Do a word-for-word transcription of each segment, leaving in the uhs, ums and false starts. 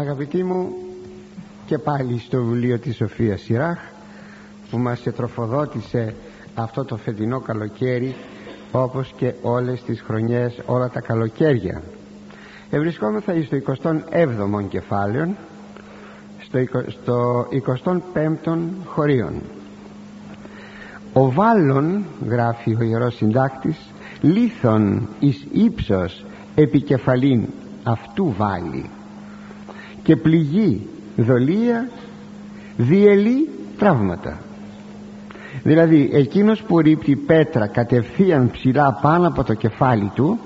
Αγαπητοί μου, και πάλι στο βιβλίο της Σοφίας Σειράχ που μας ετροφοδότησε αυτό το φετινό καλοκαίρι, όπως και όλες τις χρονιές, όλα τα καλοκαίρια. Ευρισκόμεθα εις το εικοστό έβδομο κεφάλαιο, στο εικοστό πέμπτο χωρίον. Ο βάλλον, γράφει ο Ιερός Συντάκτης, λίθον εις ύψος επικεφαλήν αυτού βάλει, και πληγή δολία, διελεί τραύματα. Δηλαδή εκείνος που ρίπτει πέτρα κατευθείαν ψηλά πάνω από το κεφάλι του,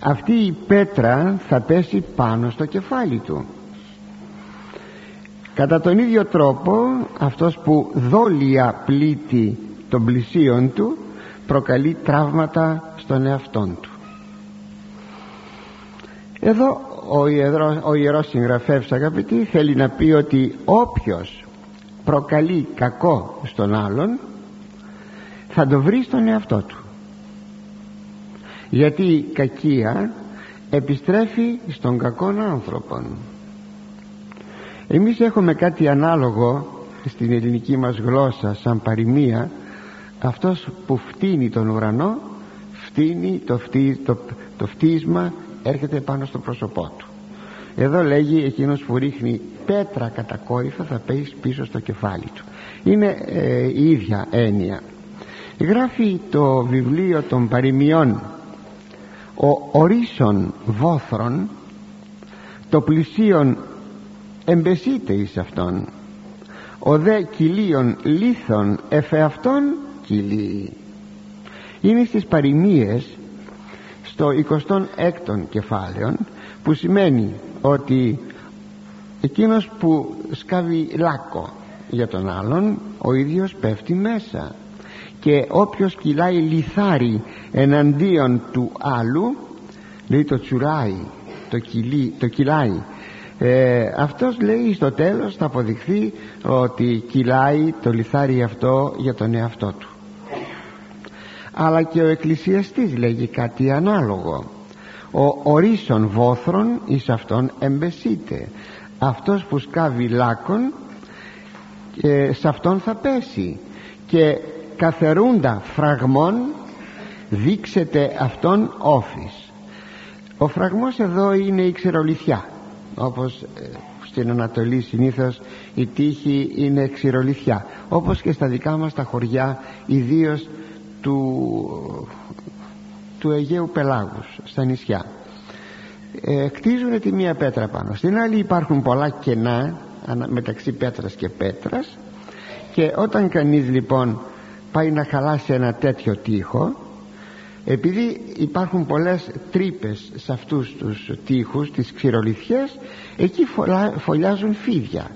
αυτή η πέτρα θα πέσει πάνω στο κεφάλι του. Κατά τον ίδιο τρόπο, αυτός που δόλια πλήττει των πλησίων του προκαλεί τραύματα στον εαυτόν του. Εδώ ο, ιερό, ο ιερός συγγραφεύς, αγαπητοί, θέλει να πει ότι όποιος προκαλεί κακό στον άλλον θα το βρει στον εαυτό του, γιατί η κακία επιστρέφει στον κακόν άνθρωπον. Εμείς έχουμε κάτι ανάλογο στην ελληνική μας γλώσσα σαν παροιμία: αυτός που φτύνει τον ουρανό, φτύνει το, φτύ, το, το φτύσμα έρχεται πάνω στο πρόσωπό του. Εδώ λέγει εκείνος που ρίχνει πέτρα κατακόρυφα θα πέσει πίσω στο κεφάλι του. Είναι ε, η ίδια έννοια. Γράφει το βιβλίο των παροιμιών: ο ορίσον βόθρον, το πλησίον εμπεσίται εις αυτόν, ο δε κυλίον λίθον εφεαυτόν κυλίει. Είναι στις παροιμίες στο εικοστό έκτο κεφάλαιο, που σημαίνει ότι εκείνος που σκάβει λάκκο για τον άλλον, ο ίδιος πέφτει μέσα, και όποιος κυλάει λιθάρι εναντίον του άλλου, λέει το τσουράει, το, κυλί, το κυλάει, ε, αυτός λέει στο τέλος θα αποδειχθεί ότι κυλάει το λιθάρι αυτό για τον εαυτό του. Αλλά και ο εκκλησιαστής λέγει κάτι ανάλογο: ο ορίσον βόθρον εις αυτόν εμπεσίται. Αυτός που σκάβει λάκκον, ε, σε αυτόν θα πέσει, και καθερούντα φραγμών δείξεται αυτόν όφης. Ο φραγμός εδώ είναι η ξηρολιθιά, όπως ε, στην Ανατολή συνήθως η τύχη είναι ξηρολιθιά, όπως και στα δικά μας τα χωριά, ιδίως του, του Αιγαίου Πελάγους, στα νησιά. Ε, κτίζουν τη μία πέτρα πάνω στην άλλη, υπάρχουν πολλά κενά μεταξύ πέτρας και πέτρας, και όταν κανείς λοιπόν πάει να χαλάσει ένα τέτοιο τοίχο, επειδή υπάρχουν πολλές τρύπες σε αυτούς τους τοίχους, τις ξηρολιθιές, εκεί φωλά, φωλιάζουν φίδια.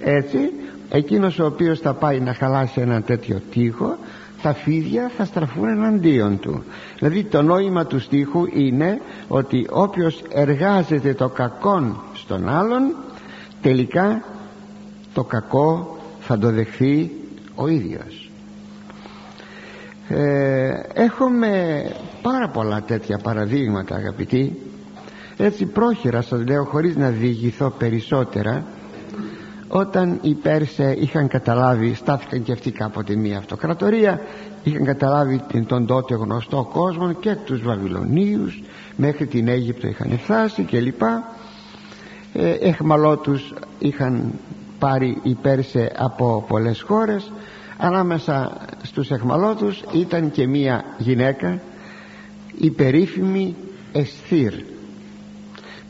Έτσι εκείνος ο οποίος θα πάει να χαλάσει ένα τέτοιο τοίχο, τα φίδια θα στραφούν εναντίον του. Δηλαδή το νόημα του στίχου είναι ότι όποιος εργάζεται το κακόν στον άλλον, τελικά το κακό θα το δεχθεί ο ίδιος. ε, Έχουμε πάρα πολλά τέτοια παραδείγματα, αγαπητοί. Έτσι πρόχειρα σας λέω, χωρίς να διηγηθώ περισσότερα, όταν οι Πέρσες είχαν καταλάβει, στάθηκαν και αυτοί κάποτε μία αυτοκρατορία, είχαν καταλάβει τον τότε γνωστό κόσμο και τους Βαβυλωνίους, μέχρι την Αίγυπτο είχαν φτάσει κλπ. Ε, εχμαλό τους είχαν πάρει οι Πέρσες από πολλές χώρες. Ανάμεσα στους εχμαλό τους ήταν και μία γυναίκα, η περίφημη Εσθήρ,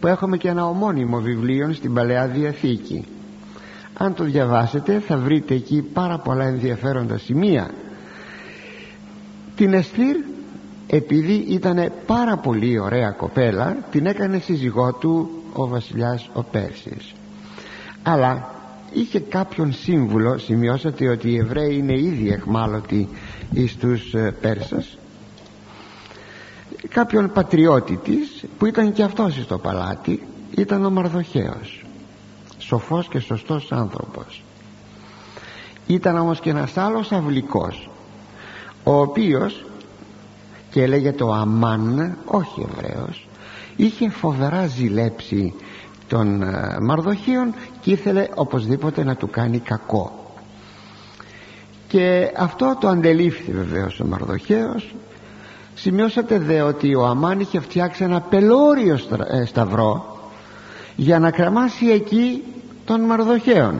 που έχουμε και ένα ομώνυμο βιβλίο στην Παλαιά Διαθήκη. Αν το διαβάσετε θα βρείτε εκεί πάρα πολλά ενδιαφέροντα σημεία. Την Εσθήρ, επειδή ήταν πάρα πολύ ωραία κοπέλα, την έκανε σύζυγό του ο βασιλιάς ο Πέρσης. Αλλά είχε κάποιον σύμβουλο. Σημειώσατε ότι οι Εβραίοι είναι ήδη εχμάλωτοι εις τους Πέρσας. Κάποιον πατριώτη της, που ήταν και αυτός στο παλάτι, ήταν ο Μαρδοχέος, σοφός και σωστός άνθρωπος. Ήταν όμως και ένας άλλος αυλικός, ο οποίος, και λέγεται ο Αμάν, όχι Εβραίος, είχε φοβερά ζηλέψει των Μαρδοχείων και ήθελε οπωσδήποτε να του κάνει κακό. Και αυτό το αντελήφθη βεβαίως ο Μαρδοχέος. Σημειώσατε δε ότι ο Αμάν είχε φτιάξει ένα πελώριο σταυρό για να κρεμάσει εκεί τον Μαρδοχέον,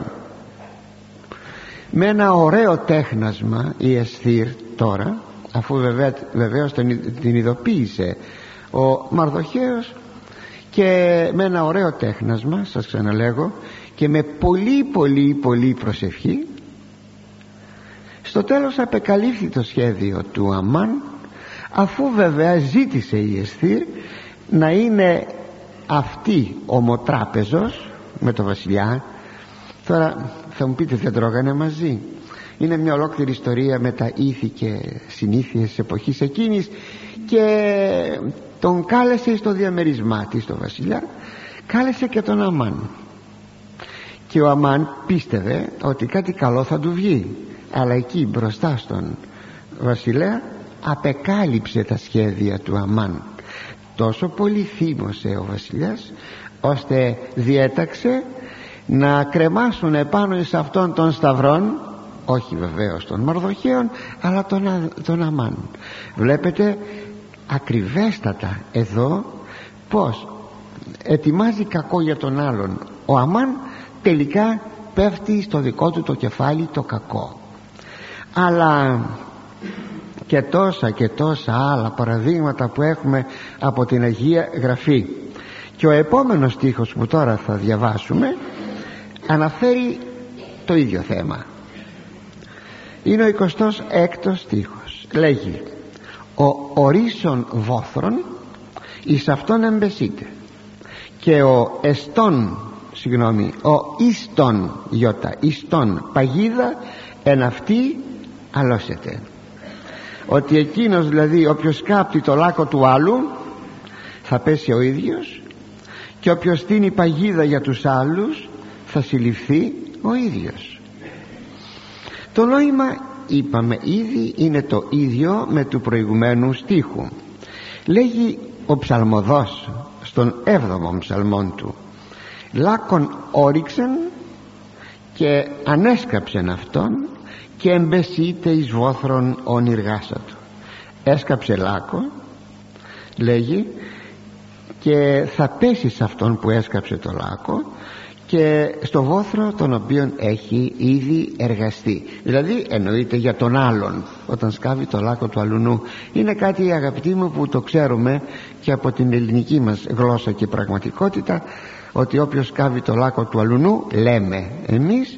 με ένα ωραίο τέχνασμα η Εσθήρ τώρα, αφού βεβαίως, βεβαίως τον, την ειδοποίησε ο Μαρδοχέος, και με ένα ωραίο τέχνασμα, σας ξαναλέγω, και με πολύ πολύ πολύ προσευχή. Στο τέλος απεκαλύφθη το σχέδιο του Αμάν, αφού βέβαια ζήτησε η Εσθήρ να είναι αυτή ομοτράπεζος με το βασιλιά. Τώρα θα μου πείτε, δεν τρώγανε μαζί? Είναι μια ολόκληρη ιστορία με τα ήθη και συνήθειες εποχής εκείνης. Και τον κάλεσε στο διαμερισμά της, το βασιλιά, κάλεσε και τον Αμάν, και ο Αμάν πίστευε ότι κάτι καλό θα του βγει, αλλά εκεί μπροστά στον βασιλέα απεκάλυψε τα σχέδια του Αμάν. Τόσο πολύ θύμωσε ο βασιλιάς, ώστε διέταξε να κρεμάσουν επάνω σε αυτόν των σταυρών, όχι βεβαίως των Μαρδοχέων, αλλά τον, τον Αμάν. Βλέπετε ακριβέστατα εδώ πως ετοιμάζει κακό για τον άλλον ο Αμάν, τελικά πέφτει στο δικό του το κεφάλι το κακό. Αλλά και τόσα και τόσα άλλα παραδείγματα που έχουμε από την Αγία Γραφή. Και ο επόμενος στίχος που τώρα θα διαβάσουμε αναφέρει το ίδιο θέμα. Είναι ο εικοστός έκτος στίχος. Λέγει: ο ορίσον βόθρων εις αυτόν εμπεσίτε, και ο εστόν, συγγνώμη, ο ιστον, γιώτα, ιστον παγίδα εν αυτή αλώσεται. Ότι εκείνος δηλαδή, όποιος κάπτει το λάκκο του άλλου, θα πέσει ο ίδιος, και όποιος στείνει παγίδα για τους άλλους, θα συλληφθεί ο ίδιος. Το νόημα, είπαμε ήδη, είναι το ίδιο με του προηγουμένου στίχου. Λέγει ο ψαλμοδός στον έβδομο ψαλμόν του: λάκκον όριξεν και ανέσκαψεν αυτόν, και εμπεσίτε εις βόθρων ονειργάσα του. Έσκαψε λάκκο, λέγει, και θα πέσει σε αυτόν που έσκαψε το λάκκο και στο βόθρο τον οποίον έχει ήδη εργαστεί. Δηλαδή εννοείται για τον άλλον, όταν σκάβει το λάκκο του αλουνού. Είναι κάτι, αγαπητοί μου, που το ξέρουμε και από την ελληνική μας γλώσσα και πραγματικότητα, ότι όποιος σκάβει το λάκκο του αλουνού, λέμε εμείς,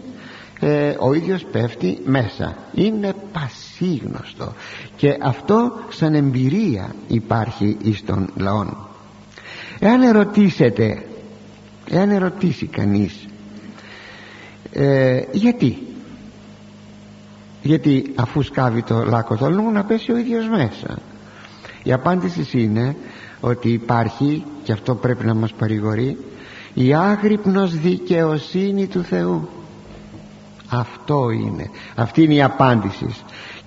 Ε, ο ίδιος πέφτει μέσα. Είναι πασίγνωστο, και αυτό σαν εμπειρία υπάρχει εις των λαών. Εάν ερωτήσετε, εάν ερωτήσει κανείς ε, γιατί γιατί αφού σκάβει το λάκκο του αλουνού να πέσει ο ίδιος μέσα, η απάντηση είναι ότι υπάρχει, και αυτό πρέπει να μας παρηγορεί, η άγρυπνος δικαιοσύνη του Θεού. Αυτό είναι, αυτή είναι η απάντηση.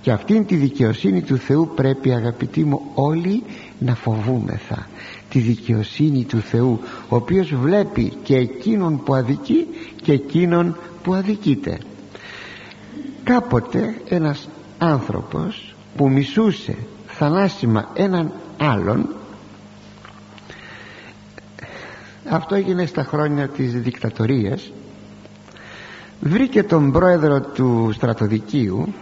Και αυτήν τη δικαιοσύνη του Θεού πρέπει, αγαπητοί μου, όλοι να φοβούμεθα. Τη δικαιοσύνη του Θεού, ο οποίος βλέπει και εκείνον που αδικεί και εκείνον που αδικείται. Κάποτε ένας άνθρωπος που μισούσε θανάσιμα έναν άλλον, αυτό έγινε στα χρόνια της δικτατορίας, βρήκε τον πρόεδρο του στρατοδικείου.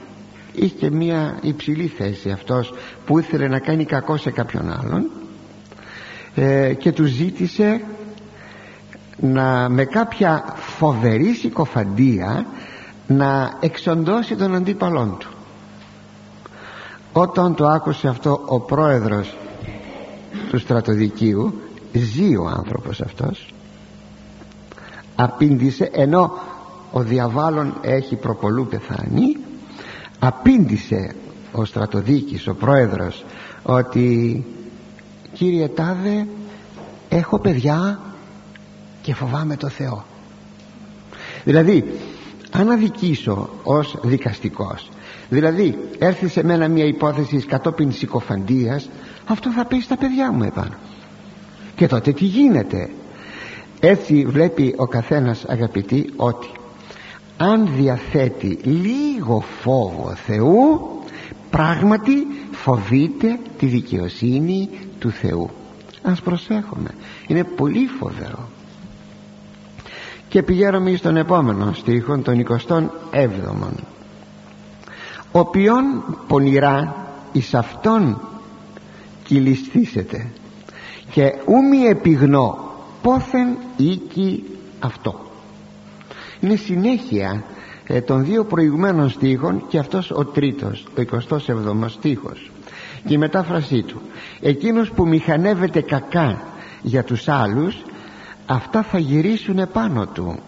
Είχε μια υψηλή θέση αυτός που ήθελε να κάνει κακό σε κάποιον άλλον, ε, και του ζήτησε να, με κάποια φοβερή συκοφαντία, να εξοντώσει τον αντίπαλόν του. Όταν το άκουσε αυτό ο πρόεδρος του στρατοδικείου, ζει ο άνθρωπος αυτός, απήντησε, ενώ ο διαβάλλον έχει προπολού πεθάνει. Απήντησε ο στρατοδίκης, ο πρόεδρος, ότι «Κύριε τάδε, έχω παιδιά και φοβάμαι το Θεό». Δηλαδή, αν αδικήσω ως δικαστικός, δηλαδή έρθει σε μένα μια υπόθεση κατόπιν συκοφαντίας, αυτό θα πέσει στα παιδιά μου επάνω. Και τότε τι γίνεται? Έτσι βλέπει ο καθένας, αγαπητοί, ότι αν διαθέτει λίγο φόβο Θεού, πράγματι φοβείται τη δικαιοσύνη του Θεού. Ας προσέχουμε, είναι πολύ φοβερό. Και πηγαίνουμε στον επόμενο στίχο, τον εικοστό έβδομο, ο οποίον πονηρά εις αυτόν κυλιστήσετε και ου μη επιγνώ πόθεν οίκη αυτό. Είναι συνέχεια ε, των δύο προηγουμένων στίχων και αυτός ο τρίτος, ο εικοστός έβδομος στίχος, και η μετάφρασή του: εκείνος που μηχανεύεται κακά για τους άλλους, αυτά θα γυρίσουν επάνω του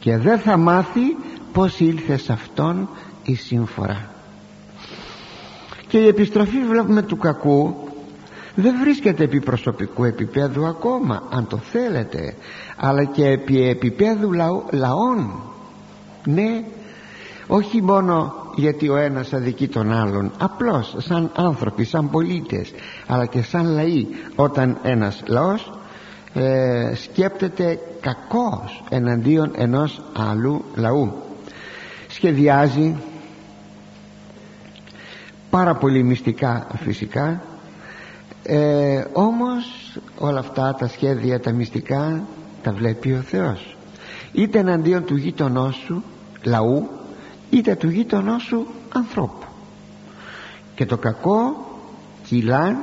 και δεν θα μάθει πως ήλθε σε αυτόν η συμφορά. Και η επιστροφή, βλέπουμε, του κακού δεν βρίσκεται επί προσωπικού επίπεδου ακόμα, αν το θέλετε, αλλά και επί επίπεδου λαού, λαών. Ναι, όχι μόνο γιατί ο ένας αδικεί τον άλλον, απλώς σαν άνθρωποι, σαν πολίτες, αλλά και σαν λαοί, όταν ένας λαός ε, σκέπτεται κακώς εναντίον ενός άλλου λαού. Σχεδιάζει πάρα πολύ μυστικά, φυσικά, ε, όμως όλα αυτά τα σχέδια, τα μυστικά, τα βλέπει ο Θεός, είτε εναντίον του γείτονός σου λαού, είτε του γείτονός σου ανθρώπου. Και το κακό κυλά,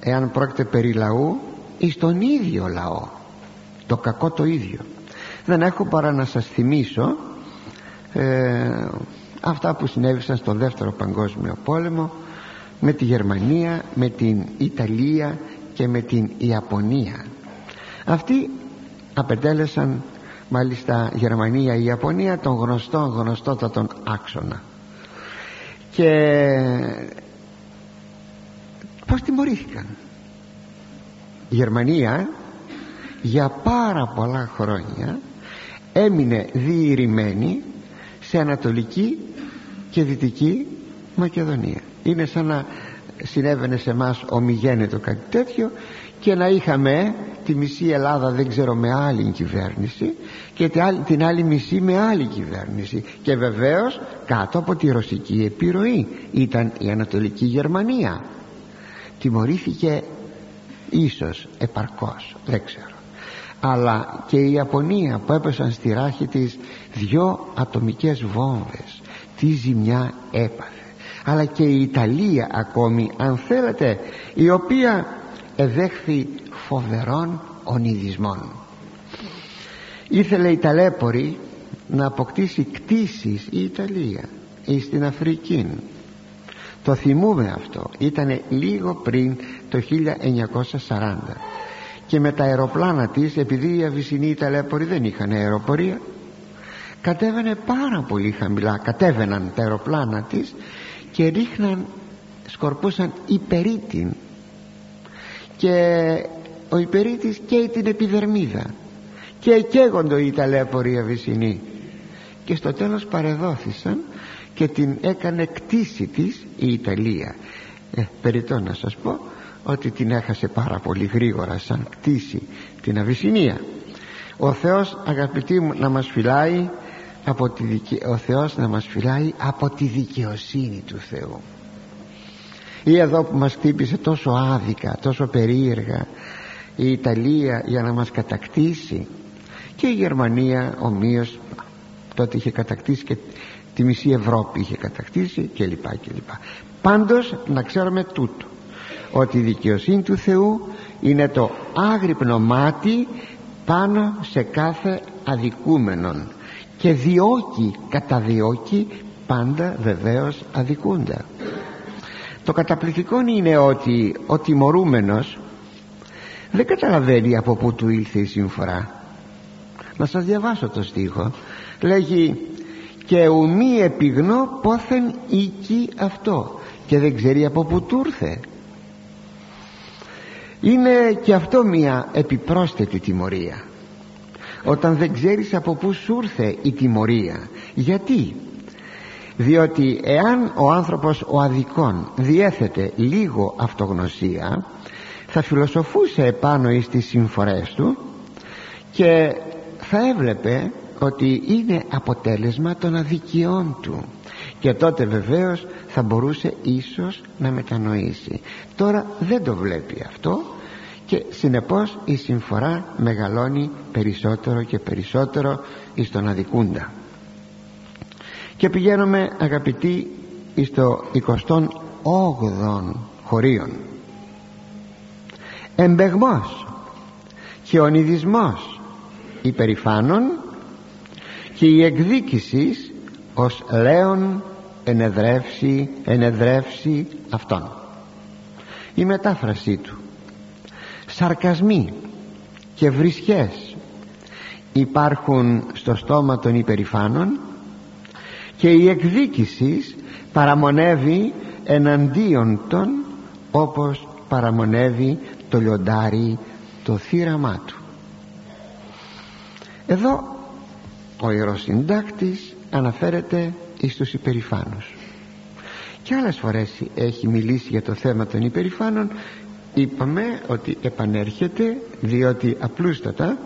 εάν πρόκειται περί λαού, εις τον ίδιο λαό, το κακό το ίδιο. Δεν έχω παρά να σας θυμίσω ε, αυτά που συνέβησαν στον δεύτερο παγκόσμιο πόλεμο με τη Γερμανία, με την Ιταλία και με την Ιαπωνία. Αυτοί απετέλεσαν, μάλιστα, Γερμανία, η Ιαπωνία, τον γνωστό γνωστότατον άξονα. Και πώς τιμωρήθηκαν? Η Γερμανία για πάρα πολλά χρόνια έμεινε διηρημένη σε ανατολική και δυτική Μακεδονία. Είναι σαν να συνέβαινε σε εμάς ομιγένετο κάτι τέτοιο και να είχαμε τη μισή Ελλάδα, δεν ξέρω, με άλλη κυβέρνηση και την άλλη μισή με άλλη κυβέρνηση, και βεβαίως κάτω από τη ρωσική επιρροή ήταν η Ανατολική Γερμανία. Τιμωρήθηκε ίσως επαρκώς, δεν ξέρω, αλλά και η Ιαπωνία, που έπεσαν στη ράχη της δυο ατομικές βόμβες, τι ζημιά έπαθε. Αλλά και η Ιταλία ακόμη, αν θέλετε, η οποία εδέχθη φοβερών ονειδισμών. Ήθελε η ταλέπορη να αποκτήσει κτήσεις η Ιταλία ή στην Αφρική. Το θυμούμε αυτό, ήταν λίγο πριν το χίλια εννιακόσια σαράντα, και με τα αεροπλάνα της, επειδή οι Αβυσσινοί οι ταλέποροι δεν είχαν αεροπορία, κατέβαινε πάρα πολύ χαμηλά, κατέβαιναν τα αεροπλάνα της και ρίχναν, σκορπούσαν υπερίτην, και ο υπερίτης καίει την επιδερμίδα και εκαίγονται οι ταλέποροι Αβυσσινοί, και στο τέλος παρεδόθησαν και την έκανε κτήση της η Ιταλία. ε, περιττό να σας πω ότι την έχασε πάρα πολύ γρήγορα σαν κτήση την Αβυσσινία. Ο Θεός, αγαπητοί μου, να μας φυλάει από τη δικαι... ο Θεός να μας φυλάει από τη δικαιοσύνη του Θεού. Ή εδώ που μας χτύπησε τόσο άδικα, τόσο περίεργα η Ιταλία για να μας κατακτήσει, και η Γερμανία ομοίως, τότε είχε κατακτήσει και τη μισή Ευρώπη είχε κατακτήσει, και λοιπά και λοιπά. Πάντως να ξέρουμε τούτο, ότι η δικαιοσύνη του Θεού είναι το άγρυπνο μάτι πάνω σε κάθε αδικούμενον και διώκει, καταδιώκει πάντα βεβαίως αδικούντα. Το καταπληκτικό είναι ότι ο τιμωρούμενος δεν καταλαβαίνει από πού του ήλθε η συμφορά. Να σας διαβάσω το στίχο. Λέγει: και ου μη επιγνώ πόθεν οίκει αυτό, και δεν ξέρει από πού του ήρθε. Είναι και αυτό μια επιπρόσθετη τιμωρία, όταν δεν ξέρεις από πού σου ήρθε η τιμωρία. Γιατί? Διότι εάν ο άνθρωπος ο αδικών διέθετε λίγο αυτογνωσία, θα φιλοσοφούσε επάνω εις τις συμφορές του και θα έβλεπε ότι είναι αποτέλεσμα των αδικιών του, και τότε βεβαίως θα μπορούσε ίσως να μετανοήσει. Τώρα δεν το βλέπει αυτό, και συνεπώς η συμφορά μεγαλώνει περισσότερο και περισσότερο εις τον αδικούντα. Και πηγαίνουμε, αγαπητοί, εις το εικοστό όγδοο χωρίον. Εμπεγμός και ονειδισμός υπερηφάνων και η εκδίκησης ως λέον ενεδρεύσει, ενεδρεύσει αυτόν. Η μετάφρασή του: σαρκασμοί και βρισχές υπάρχουν στο στόμα των υπερηφάνων και η εκδίκησης παραμονεύει εναντίον των, όπως παραμονεύει το λιοντάρι το θύραμά του. Εδώ ο ιερός συντάκτης αναφέρεται εις τους υπερηφάνους, και άλλες φορές έχει μιλήσει για το θέμα των υπερηφάνων. Είπαμε ότι επανέρχεται, διότι απλούστατα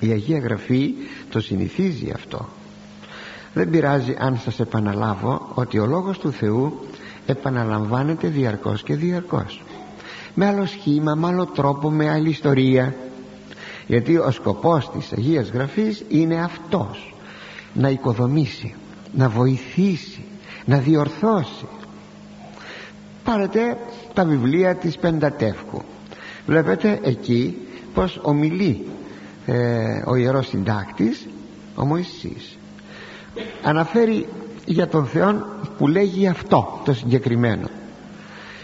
η Αγία Γραφή το συνηθίζει αυτό. Δεν πειράζει αν σας επαναλάβω ότι ο λόγος του Θεού επαναλαμβάνεται διαρκώς και διαρκώς, με άλλο σχήμα, με άλλο τρόπο, με άλλη ιστορία, γιατί ο σκοπός της Αγίας Γραφής είναι αυτός: να οικοδομήσει, να βοηθήσει, να διορθώσει. Πάρετε τα βιβλία της Πεντατεύκου, βλέπετε εκεί πως ομιλεί ε, ο Ιερός Συντάκτης, ο Μωυσής. Αναφέρει για τον Θεό που λέγει αυτό το συγκεκριμένο.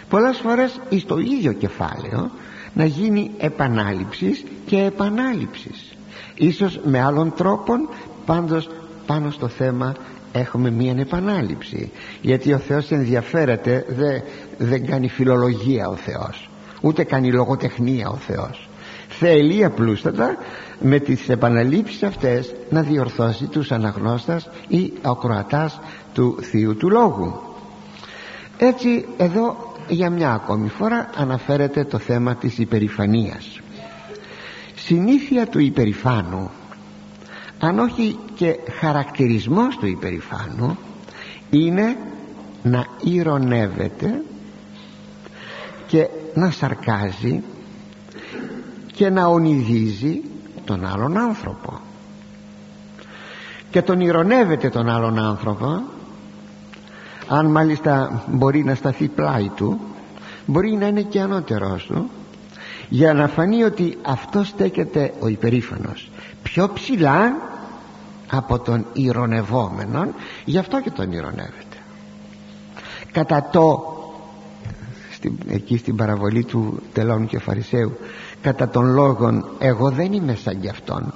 Πολλές φορές στο ίδιο κεφάλαιο να γίνει επανάληψης και επανάληψης, ίσως με άλλων τρόπων, πάντως πάνω στο θέμα έχουμε μία επανάληψη, γιατί ο Θεός ενδιαφέρεται, δε, δεν κάνει φιλολογία ο Θεός, ούτε κάνει λογοτεχνία ο Θεός. Θέλει απλούστατα με τις επαναλήψεις αυτές να διορθώσει τους αναγνώστας ή ακροατάς του Θείου του Λόγου. Έτσι εδώ για μια ακόμη φορά αναφέρεται το θέμα της υπερηφανίας. Συνήθεια του υπερηφάνου, αν όχι και χαρακτηρισμός του υπερηφάνου, είναι να ηρωνεύεται και να σαρκάζει και να ονειδίζει τον άλλον άνθρωπο. Και τον ηρωνεύεται τον άλλον άνθρωπο, αν μάλιστα μπορεί να σταθεί πλάι του, μπορεί να είναι και ανώτερός του, για να φανεί ότι αυτό στέκεται ο υπερήφανος πιο ψηλά από τον ηρωνευόμενον, γι' αυτό και τον ηρωνεύεται. Κατά το στη, εκεί στην παραβολή του τελώνου και φαρισαίου, κατά των λόγων εγώ δεν είμαι σαν κι αυτόν,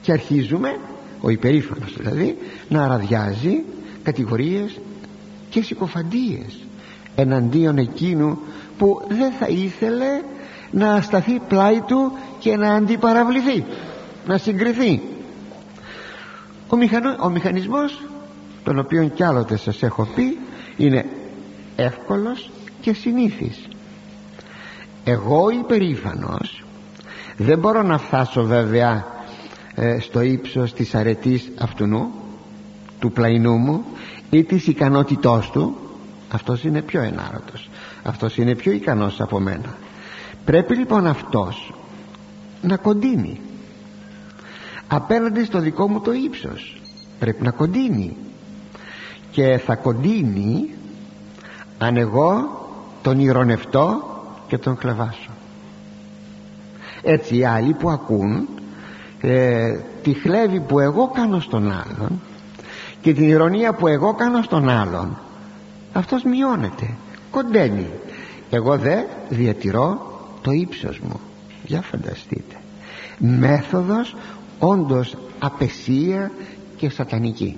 και αρχίζουμε ο υπερήφανος δηλαδή να ραδιάζει κατηγορίες και συκοφαντίες εναντίον εκείνου που δεν θα ήθελε να σταθεί πλάι του και να αντιπαραβληθεί, να συγκριθεί. Ο, μηχανο, ο μηχανισμός, τον οποίον κι άλλοτε σας έχω πει, είναι εύκολος και συνήθις. Εγώ υπερήφανος δεν μπορώ να φτάσω βέβαια ε, στο ύψος της αρετής αυτού του πλαϊνού μου ή της ικανότητός του. Αυτός είναι πιο ενάρωτος, αυτός είναι πιο ικανός από μένα. Πρέπει λοιπόν αυτός να κοντίνει απέναντι στο δικό μου το ύψος, πρέπει να κοντίνει, και θα κοντίνει αν εγώ τον ηρωνευτώ και τον κλεβάσω. Έτσι οι άλλοι που ακούν ε, τη χλέβη που εγώ κάνω στον άλλον και την ηρωνία που εγώ κάνω στον άλλον, αυτός μειώνεται, κοντένει. Εγώ δε διατηρώ το ύψος μου. Για φανταστείτε, μέθοδος όντως απεσία και σατανική.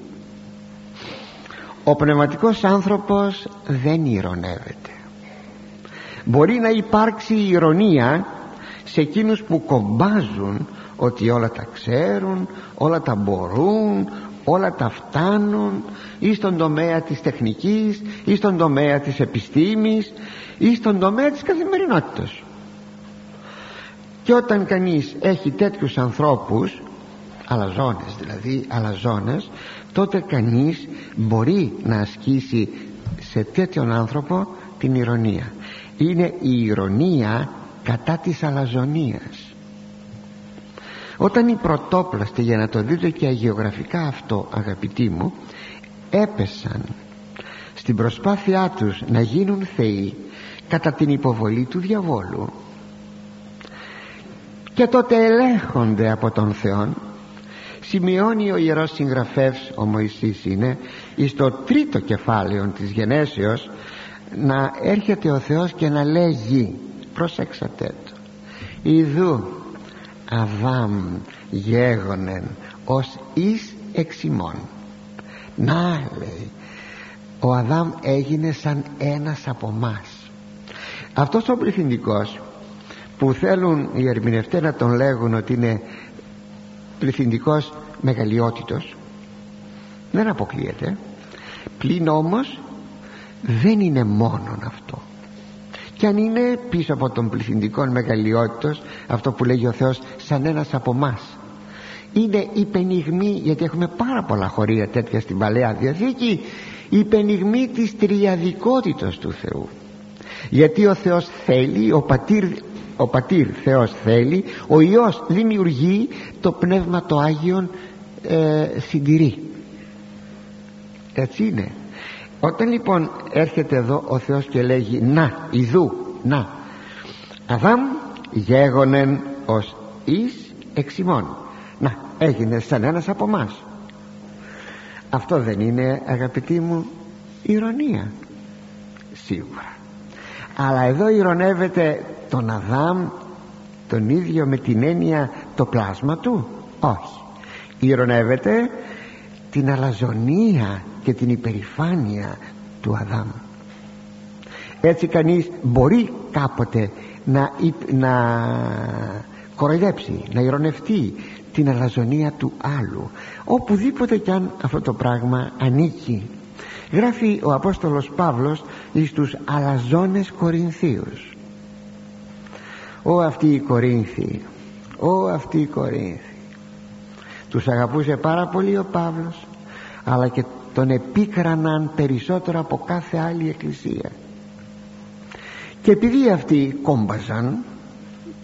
Ο πνευματικός άνθρωπος δεν ηρωνεύεται. Μπορεί να υπάρξει ηρωνία σε εκείνους που κομπάζουν ότι όλα τα ξέρουν, όλα τα μπορούν, όλα τα φτάνουν, ή στον τομέα της τεχνικής, ή στον τομέα της επιστήμης, ή στον τομέα της καθημερινότητας. Και όταν κανείς έχει τέτοιους ανθρώπους, αλαζόνες δηλαδή, αλαζόνες, τότε κανείς μπορεί να ασκήσει σε τέτοιον άνθρωπο την ηρωνία. Είναι η ηρωνία κατά της αλαζονίας. Όταν οι πρωτόπλαστοι, για να το δείτε και αγιογραφικά αυτό αγαπητοί μου, έπεσαν στην προσπάθειά τους να γίνουν θεοί κατά την υποβολή του διαβόλου, και τότε ελέγχονται από τον Θεόν. Σημειώνει ο Ιερός Συγγραφεύς, ο Μωυσής είναι, εις το τρίτο κεφάλαιο της Γενέσεως, να έρχεται ο Θεός και να λέγει, προσέξατε το, «Ιδού Αβάμ γέγονεν ως εις εξημών». Να λέει, ο Αδάμ έγινε σαν ένας από μας. Αυτός ο πληθυντικός που θέλουν οι ερμηνευτές να τον λέγουν ότι είναι πληθυντικός μεγαλειότητος, δεν αποκλείεται, πλην όμως δεν είναι μόνον αυτό. Και αν είναι πίσω από τον πληθυντικό μεγαλειότητος αυτό που λέγει ο Θεός σαν ένας από μας, είναι η πενιγμή, γιατί έχουμε πάρα πολλά χωρία τέτοια στην Παλαιά Διαθήκη, η πενιγμή της τριαδικότητος του Θεού. Γιατί ο Θεός θέλει, ο πατήρ ο πατήρ Θεός θέλει, ο Υιός δημιουργεί, το Πνεύμα το Άγιον ε, συντηρεί. Έτσι είναι. Όταν λοιπόν έρχεται εδώ ο Θεός και λέγει, να, ιδού, να Αδάμ γέγονεν ως εις εξημών, να, έγινε σαν ένας από μας. Αυτό δεν είναι, αγαπητοί μου, ηρωνία? Σίγουρα. Αλλά εδώ ηρωνεύεται τον Αδάμ τον ίδιο με την έννοια το πλάσμα του, όχι. Ηρωνεύεται την αλαζονία και την υπερηφάνεια του Αδάμ. Έτσι κανείς μπορεί κάποτε να, να κοροϊδέψει, να ηρωνευτεί την αλαζονία του άλλου, οπουδήποτε κι αν αυτό το πράγμα ανήκει. Γράφει ο Απόστολος Παύλος εις τους αλαζόνες Κορινθίους, «Ω αυτοί οι Κορίνθιοι, ω αυτοί οι Κορίνθιοι». Τους αγαπούσε πάρα πολύ ο Παύλος, αλλά και τον επίκραναν περισσότερο από κάθε άλλη εκκλησία. Και επειδή αυτοί κόμπαζαν,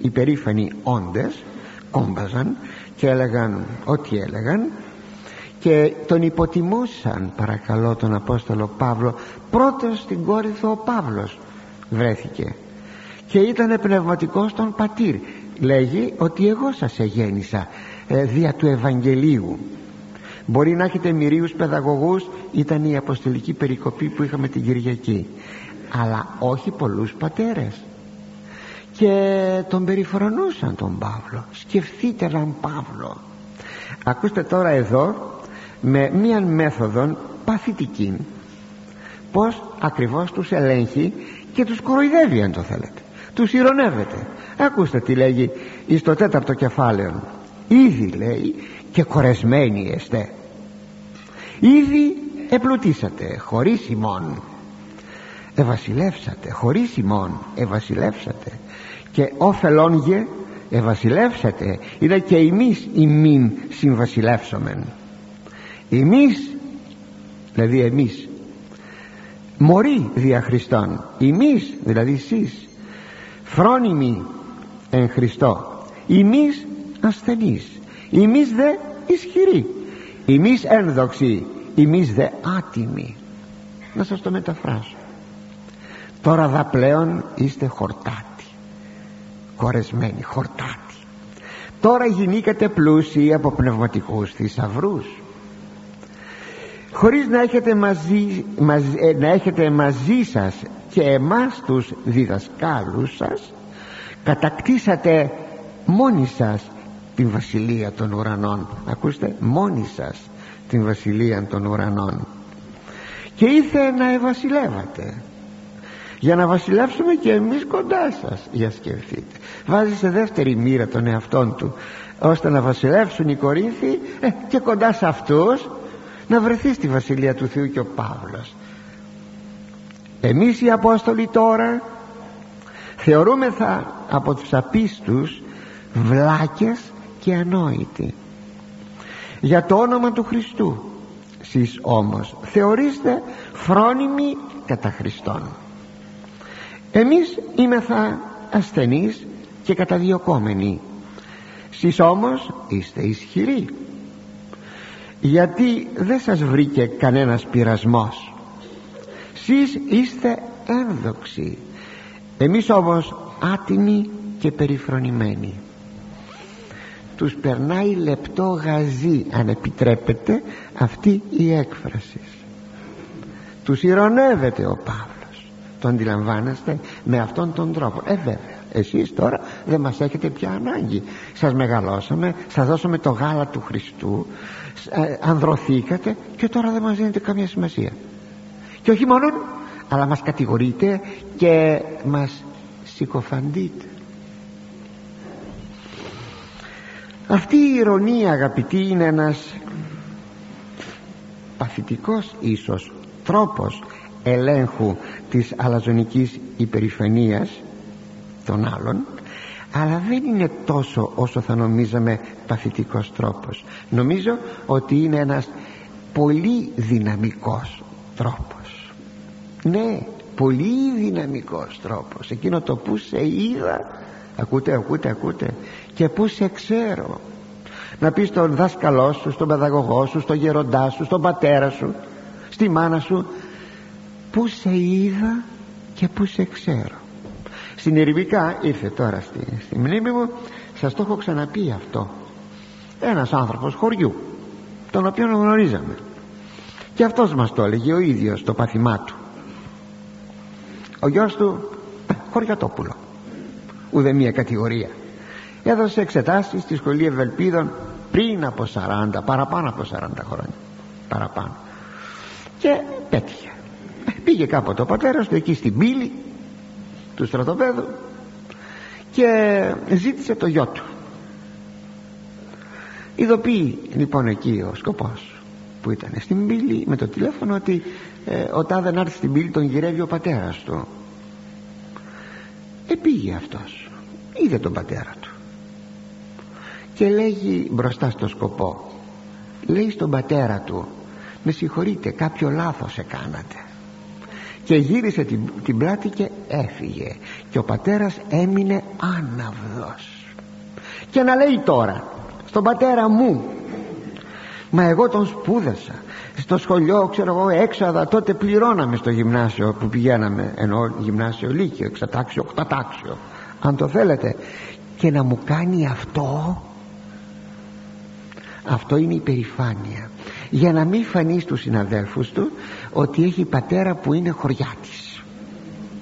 οι περήφανοι όντες κόμπαζαν και έλεγαν ό,τι έλεγαν, και τον υποτιμούσαν, παρακαλώ, τον Απόστολο Παύλο. Πρώτος στην Κόρινθο ο Παύλος βρέθηκε και ήταν πνευματικός των πατήρ. Λέγει ότι εγώ σας εγέννησα ε, δια του Ευαγγελίου. Μπορεί να έχετε μυρίους παιδαγωγούς, ήταν η αποστολική περικοπή που είχαμε την Κυριακή, αλλά όχι πολλούς πατέρες. Και τον περιφρονούσαν τον Παύλο. Σκεφτείτε έναν Παύλο. Ακούστε τώρα εδώ με μία μέθοδον παθητική πως ακριβώς τους ελέγχει και τους κοροϊδεύει, αν το θέλετε, τους ηρωνεύεται. Ακούστε τι λέγει εις το τέταρτο κεφάλαιο. Ήδη, λέει, και κορεσμένοι εστέ, ήδη επλουτίσατε χωρίς ημών, ευασιλεύσατε χωρίς ημών, ευασιλεύσατε και όφελόνγε ευασιλεύσατε, είναι και εμείς ημίν συμβασιλεύσομεν. Εμείς, δηλαδή εμείς, μωροί δια Χριστόν, εμείς δηλαδή εσείς, φρόνιμοι εν Χριστώ, εμείς ασθενείς, εμείς δε ισχυροί, εμείς ένδοξοι, εμείς δε άτιμοι. Να σας το μεταφράσω. Τώρα δα πλέον είστε χορτάτοι, κορεσμένοι, χορτάτοι. Τώρα γινήκατε πλούσιοι από πνευματικούς θησαυρούς, χωρίς να έχετε μαζί, μαζ, ε, να έχετε μαζί σας και εμάς τους διδασκάλους σας, κατακτήσατε μόνοι σας την βασιλεία των ουρανών. Ακούστε, μόνοι σας την βασιλεία των ουρανών. Και ήθελε να ευασιλεύατε, για να βασιλεύσουμε και εμείς κοντά σας. Για σκεφτείτε, βάζει σε δεύτερη μοίρα τον εαυτόν του, ώστε να βασιλεύσουν οι Κορίνθιοι, ε, και κοντά σε αυτούς να βρεθεί στη Βασιλεία του Θεού και ο Παύλος. Εμείς οι Απόστολοι τώρα θεωρούμεθα από τους απίστους βλάκες και ανόητοι. Για το όνομα του Χριστού σεις όμως θεωρείστε φρόνιμοι κατά Χριστόν. Εμείς είμεθα ασθενείς και καταδιωκόμενοι, σεις όμως είστε ισχυροί. Γιατί δεν σας βρήκε κανένας πειρασμός. Σεις είστε ένδοξοι, εμείς όμως άτιμοι και περιφρονημένοι. Τους περνάει λεπτό γαζί, αν επιτρέπετε αυτή η έκφραση. Τους ηρωνεύεται ο Παύλος. Το αντιλαμβάνεστε με αυτόν τον τρόπο. Ε βέβαια, εσείς τώρα δεν μας έχετε πια ανάγκη. Σας μεγαλώσαμε, σας δώσαμε το γάλα του Χριστού, ε, ανδρωθήκατε και τώρα δεν μας δίνετε καμία σημασία. Και όχι μόνο, αλλά μας κατηγορείτε και μας συκοφαντείτε. Αυτή η ηρωνία, αγαπητοί, είναι ένας παθητικός ίσως τρόπος ελέγχου της αλαζονικής υπερηφανίας των άλλων, αλλά δεν είναι τόσο όσο θα νομίζαμε παθητικός τρόπος. Νομίζω ότι είναι ένας πολύ δυναμικός τρόπος. Ναι, πολύ δυναμικός τρόπος. Εκείνο το που σε είδα, ακούτε, ακούτε, ακούτε, και πού σε ξέρω. Να πεις στον δάσκαλό σου, στον παιδαγωγό σου, στον γεροντά σου, στον πατέρα σου, στη μάνα σου, πού σε είδα και πού σε ξέρω. Συνειρμικά ήρθε τώρα στη, στη μνήμη μου, σας το έχω ξαναπεί αυτό. Ένας άνθρωπος χωριού, τον οποίον γνωρίζαμε, και αυτός μας το έλεγε ο ίδιος το πάθημά του. Ο γιος του χωριατόπουλο, ουδε μία κατηγορία. Έδωσε εξετάσεις στη σχολή Ευελπίδων πριν από σαράντα, παραπάνω από σαράντα χρόνια, παραπάνω, και πέτυχε. Πήγε κάποτε ο πατέρας του εκεί στην πύλη του στρατοπέδου και ζήτησε το γιο του. Ειδοποιεί λοιπόν εκεί ο σκοπός που ήταν στην πύλη με το τηλέφωνο ότι ε, ο τάδε να έρθει στην πύλη, τον γυρεύει ο πατέρας του. Επήγε αυτός, είδε τον πατέρα του και λέγει μπροστά στο σκοπό, λέει στον πατέρα του, με συγχωρείτε, κάποιο λάθος έκανατε, και γύρισε την, την πλάτη και έφυγε, και ο πατέρας έμεινε άναυδος. Και να λέει τώρα στον πατέρα μου, μα εγώ τον σπούδασα στο σχολείο, ξέρω εγώ, έξοδα τότε πληρώναμε στο γυμνάσιο που πηγαίναμε, ενώ γυμνάσιο λύκειο, εξατάξιο, οκτατάξιο αν το θέλετε, και να μου κάνει αυτό. Αυτό είναι η περηφάνεια, για να μην φανεί στους συναδέλφους του ότι έχει πατέρα που είναι χωριάτης.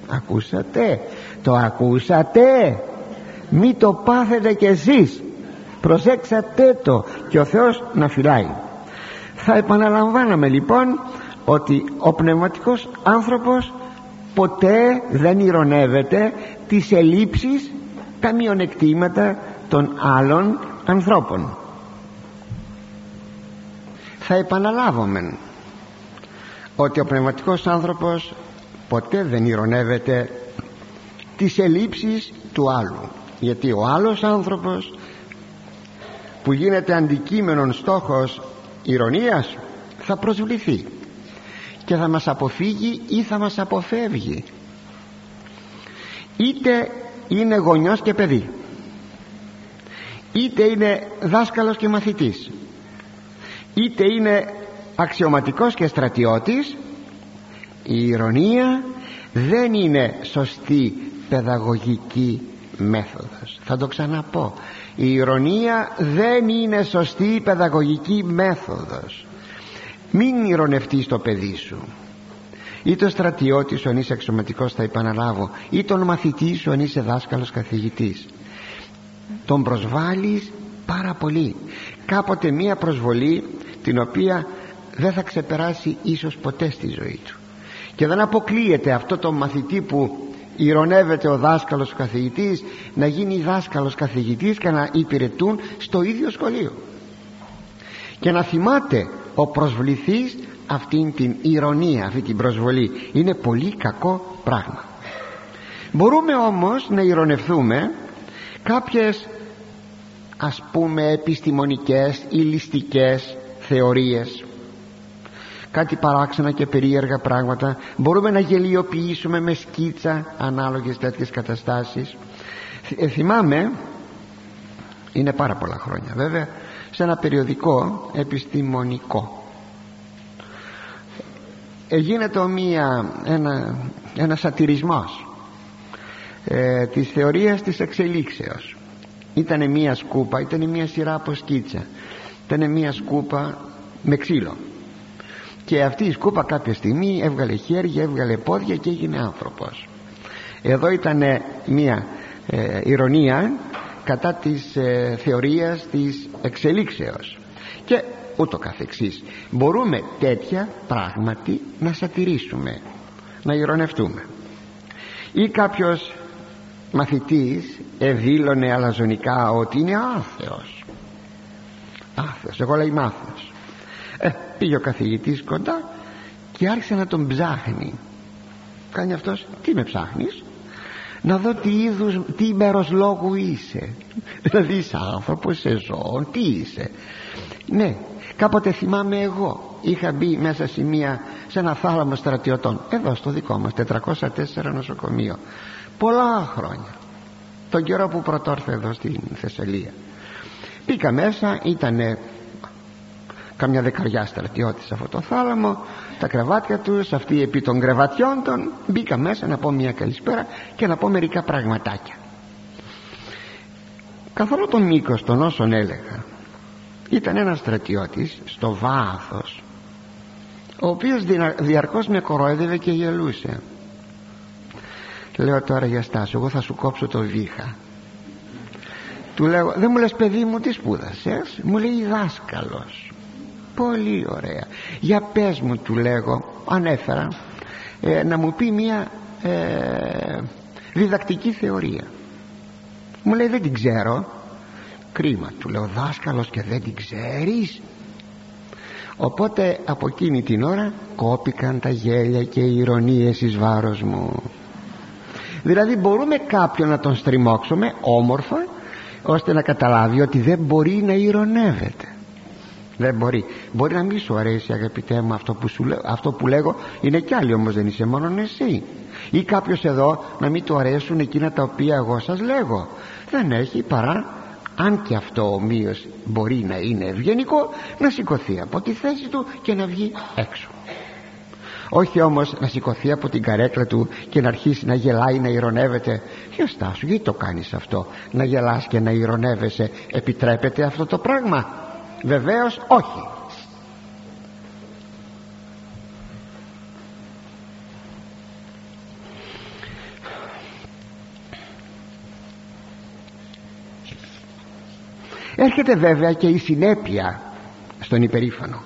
Ακούσατε, το ακούσατε, μη το πάθετε κι εσείς, προσέξατε το, και ο Θεός να φυλάει. Θα επαναλαμβάναμε λοιπόν ότι ο πνευματικός άνθρωπος ποτέ δεν ηρωνεύεται τις ελλείψεις, τα μειονεκτήματα των άλλων ανθρώπων. Θα επαναλάβουμε ότι ο πνευματικός άνθρωπος ποτέ δεν ηρωνεύεται τις ελλείψεις του άλλου, γιατί ο άλλος άνθρωπος που γίνεται αντικείμενον στόχος ηρωνίας θα προσβληθεί και θα μας αποφύγει ή θα μας αποφεύγει. Είτε είναι γονιός και παιδί, είτε είναι δάσκαλος και μαθητής, είτε είναι αξιωματικός και στρατιώτης, η ηρωνία δεν είναι σωστή παιδαγωγική μέθοδος. Θα το ξαναπώ, η ηρωνία δεν είναι σωστή παιδαγωγική μέθοδος. Μην ηρωνευτείς το παιδί σου, ή το στρατιώτη σου αν είσαι αξιωματικός, θα επαναλάβω, ή τον μαθητή σου αν είσαι δάσκαλος καθηγητής. Τον προσβάλλεις πάρα πολύ. Κάποτε μία προσβολή την οποία δεν θα ξεπεράσει ίσως ποτέ στη ζωή του. Και δεν αποκλείεται αυτό το μαθητή που ηρωνεύεται ο δάσκαλος ο καθηγητής να γίνει δάσκαλος καθηγητής και να υπηρετούν στο ίδιο σχολείο. Και να θυμάται ο προσβληθής αυτήν την ηρωνία, αυτή την προσβολή. Είναι πολύ κακό πράγμα. Μπορούμε όμως να ηρωνευθούμε κάποιες ας πούμε επιστημονικές ή ληστικές θεωρίες, κάτι παράξενα και περίεργα πράγματα. Μπορούμε να γελιοποιήσουμε με σκίτσα ανάλογες τέτοιες καταστάσεις. Θυμάμαι, είναι πάρα πολλά χρόνια βέβαια, σε ένα περιοδικό επιστημονικό ε, γίνεται ομία, ένα, ένα σατυρισμός ε, της θεωρίας της εξελίξεως. Ήταν μια σκούπα, ήταν μια σειρά από σκίτσα, ήταν μια σκούπα με ξύλο, και αυτή η σκούπα κάποια στιγμή έβγαλε χέρια, έβγαλε πόδια και έγινε άνθρωπος. Εδώ ήταν μια ε, ειρωνία κατά της ε, θεωρίας της εξελίξεως και ούτω καθεξής. Μπορούμε τέτοια πράγματι να σατηρήσουμε, να ειρωνευτούμε. Ή κάποιος μαθητής εδήλωνε αλαζονικά ότι είναι άθεος. Άθεος, εγώ λέει είμαι άθεος. Ε, πήγε ο καθηγητής κοντά και άρχισε να τον ψάχνει. Κάνει αυτός, τι με ψάχνεις? Να δω τι είδους, τι μέρος λόγου είσαι. Δηλαδή είσαι άνθρωπος, είσαι ζώο, τι είσαι? Ναι, κάποτε θυμάμαι εγώ είχα μπει μέσα σε, μια, σε ένα θάλαμο στρατιωτών, εδώ στο δικό μας τετρακόσια τέσσερα νοσοκομείο, πολλά χρόνια, τον καιρό που πρωτόρθε εδώ στην Θεσσαλία. Πήγα μέσα, ήτανε καμιά δεκαριά στρατιώτες σε αυτό το θάλαμο, τα κρεβάτια τους, αυτοί επί των κρεβατιών των. Μπήκα μέσα να πω μια καλησπέρα και να πω μερικά πραγματάκια. Καθόλου τον μήκος των όσων έλεγα. Ήταν ένας στρατιώτης στο βάθος, ο οποίος διαρκώς με κοροϊδεύε και γελούσε. Λέω, τώρα για στάσου, εγώ θα σου κόψω το βήχα. Του λέω, δεν μου λες παιδί μου τι σπούδασες? Μου λέει δάσκαλος. Πολύ ωραία. Για πες μου, του λέγω, ανέφερα ε, να μου πει μια ε, διδακτική θεωρία. Μου λέει δεν την ξέρω. Κρίμα, του λέω, δάσκαλος και δεν την ξέρεις? Οπότε από εκείνη την ώρα κόπηκαν τα γέλια και οι ειρωνίες εις βάρος μου. Δηλαδή μπορούμε κάποιον να τον στριμώξουμε όμορφα ώστε να καταλάβει ότι δεν μπορεί να ειρωνεύεται. Δεν μπορεί. Μπορεί να μην σου αρέσει, αγαπητέ μου, αυτό που, σου, αυτό που λέγω. Είναι κι άλλοι όμως, δεν είσαι μόνον εσύ. Ή κάποιος εδώ να μην του αρέσουν εκείνα τα οποία εγώ σας λέγω. Δεν έχει παρά, αν και αυτό ομοίως μπορεί να είναι ευγενικό, να σηκωθεί από τη θέση του και να βγει έξω. Όχι όμως να σηκωθεί από την καρέκλα του και να αρχίσει να γελάει, να ειρωνεύεται. Γιωστά σου, γιατί το κάνεις αυτό? Να γελάς και να ειρωνεύεσαι, επιτρέπεται αυτό το πράγμα? Βεβαίως όχι. Έρχεται βέβαια και η συνέπεια στον υπερήφανο.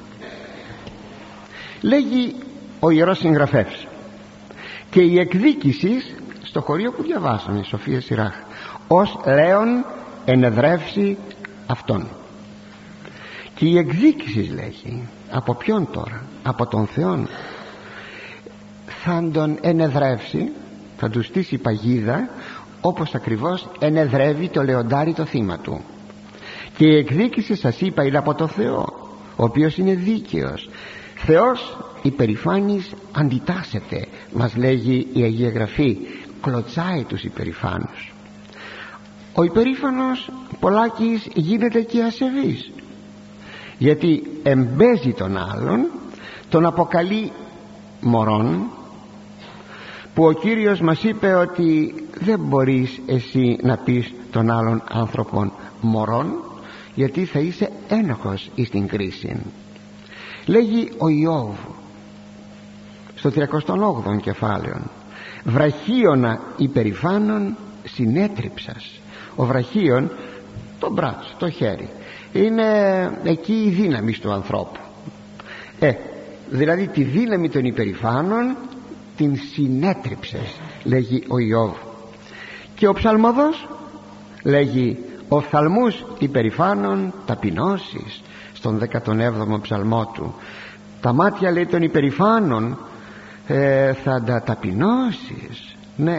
Λέγει ο ιερός συγγραφεύς, και η εκδίκησης στο χωρίο που διαβάσαμε, Σοφία Σειράχ, ως λέον ενεδρεύσει αυτόν. Και η εκδίκηση, λέγει, από ποιον τώρα? Από τον Θεόν. Θα τον ενεδρεύσει, θα του στήσει παγίδα, όπως ακριβώς ενεδρεύει το λεοντάρι το θύμα του. Και η εκδίκηση, σας είπα, είναι από τον Θεό, ο οποίος είναι δίκαιος. Θεός υπερηφάνης αντιτάσσεται, μας λέγει η Αγία Γραφή, κλωτσάει τους υπερηφάνους. Ο υπερήφανος πολλάκις γίνεται και ασεβής, γιατί εμπέζει τον άλλον, τον αποκαλεί μωρόν, που ο Κύριος μας είπε ότι δεν μπορείς εσύ να πεις τον άλλον άνθρωπον μωρόν, γιατί θα είσαι ένοχος εις την κρίση. Λέγει ο Ιώβ στο τριακοστό όγδοο κεφάλαιο, βραχίωνα υπερηφάνων συνέτριψας. Ο βραχίων, το μπράτσο, το χέρι, είναι εκεί η δύναμη του ανθρώπου. Ε, δηλαδή τη δύναμη των υπερηφάνων την συνέτριψες, λέγει ο Ιώβ. Και ο ψαλμοδός λέγει, ο φθαλμούς υπερηφάνων ταπεινώσεις, στον δέκατον έβδομο ψαλμό του. Τα μάτια, λέει, των υπερηφάνων ε, θα τα ταπεινώσεις. Ναι,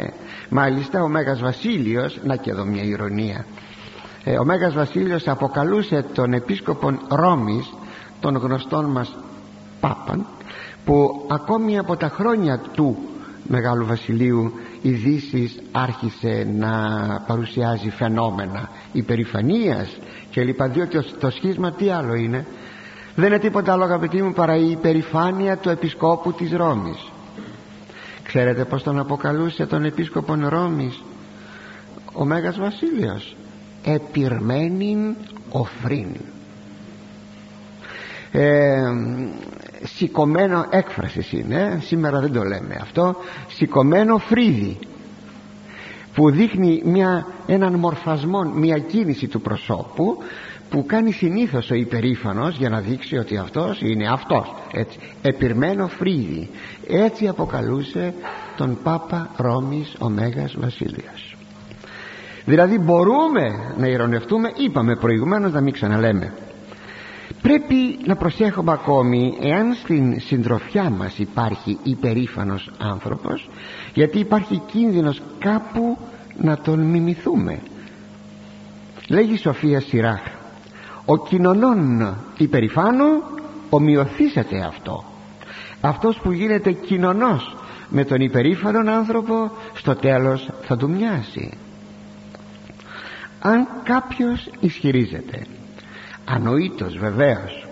μάλιστα ο Μέγας Βασίλειος, να και εδώ μια ειρωνία, ο Μέγας Βασίλειος αποκαλούσε τον επίσκοπον Ρώμης, τον γνωστόν μας Πάπαν, που ακόμη από τα χρόνια του Μεγάλου Βασιλείου ειδήσεις άρχισε να παρουσιάζει φαινόμενα υπερηφανίας και λοιπά, διότι το σχίσμα τι άλλο είναι, δεν είναι τίποτα άλλο αγαπητοί μου παρά η υπερηφάνεια του επισκόπου της Ρώμης. Ξέρετε πως τον αποκαλούσε τον επίσκοπον Ρώμης ο Μέγας Βασίλειος? Επιρμένην οφρήν, ε, σηκωμένο, έκφρασης είναι, σήμερα δεν το λέμε αυτό, σηκωμένο φρύδι, που δείχνει μια, έναν μορφασμό, μια κίνηση του προσώπου που κάνει συνήθως ο υπερήφανος για να δείξει ότι αυτός είναι αυτός, έτσι, επιρμένο φρύδι. Έτσι αποκαλούσε τον Πάπα Ρώμης ο Μέγας Βασίλειος. Δηλαδή μπορούμε να ειρωνευτούμε, είπαμε προηγουμένως, να μην ξαναλέμε. Πρέπει να προσέχουμε ακόμη εάν στην συντροφιά μας υπάρχει υπερήφανος άνθρωπος, γιατί υπάρχει κίνδυνος κάπου να τον μιμηθούμε. Λέγει η Σοφία Σειράχ, ο κοινωνών υπερηφάνου ομοιωθήσεται αυτό. Αυτός που γίνεται κοινωνός με τον υπερήφανον άνθρωπο στο τέλος θα του μοιάσει. Αν κάποιος ισχυρίζεται, ανοήτως βεβαίως,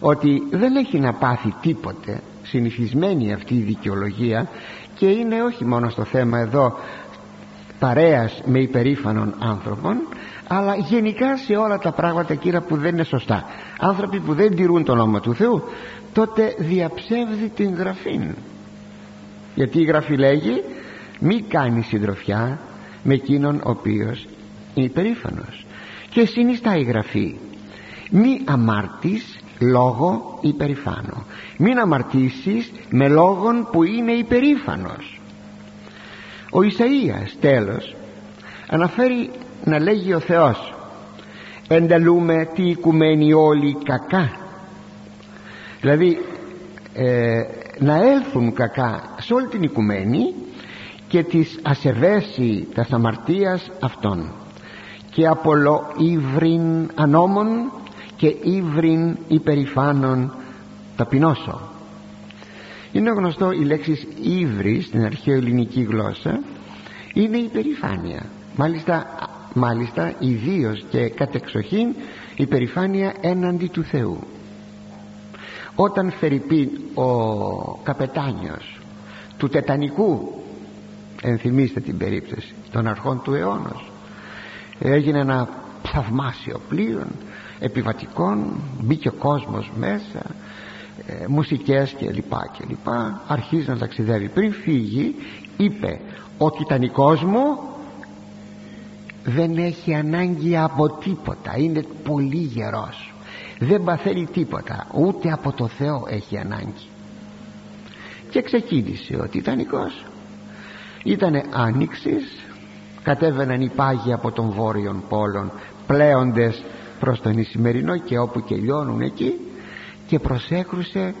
ότι δεν έχει να πάθει τίποτε, συνηθισμένη αυτή η δικαιολογία, και είναι όχι μόνο στο θέμα εδώ παρέας με υπερήφανων άνθρωπων, αλλά γενικά σε όλα τα πράγματα κύρα που δεν είναι σωστά, άνθρωποι που δεν τηρούν το όνομα του Θεού, τότε διαψεύδει την Γραφή, γιατί η Γραφή λέγει μη κάνει συντροφιά με εκείνον ο οποίος είναι υπερήφανος, και συνιστά η Γραφή μη αμάρτης λόγο υπερηφάνο, μην αμαρτήσεις με λόγον που είναι υπερήφανος. Ο Ησαΐας τέλος αναφέρει να λέγει ο Θεός, ενταλούμε τι οικουμένοι όλοι κακά, δηλαδή ε, να έλθουν κακά σε όλη την οικουμένη και τις ασεβέσει τας αμαρτίας αυτών, και απολο ύβριν ανόμων και ύβριν υπερηφάνων ταπεινώσω. Είναι γνωστό η λέξη ύβρι στην αρχαιοελληνική γλώσσα είναι υπερηφάνεια, μάλιστα, μάλιστα ιδίως και κατεξοχήν υπερηφάνεια έναντι του Θεού. Όταν φερειπίν ο καπετάνιος του Τετανικού, ενθυμίστε την περίπτωση των αρχών του αιώνος, έγινε ένα θαυμάσιο πλοίο επιβατικών, μπήκε ο κόσμος μέσα, ε, μουσικές και λοιπά και λοιπά, αρχίζει να ταξιδεύει. Πριν φύγει είπε, ο Τιτανικός μου δεν έχει ανάγκη από τίποτα, είναι πολύ γερός, δεν παθαίνει τίποτα, ούτε από το Θεό έχει ανάγκη. Και ξεκίνησε ο Τιτανικός, ήτανε άνοιξης, κατέβαιναν οι πάγοι από τον βόρειον πόλον πλέοντες προς τον Ισημερινό και όπου και λιώνουν εκεί, και προσέκρουσε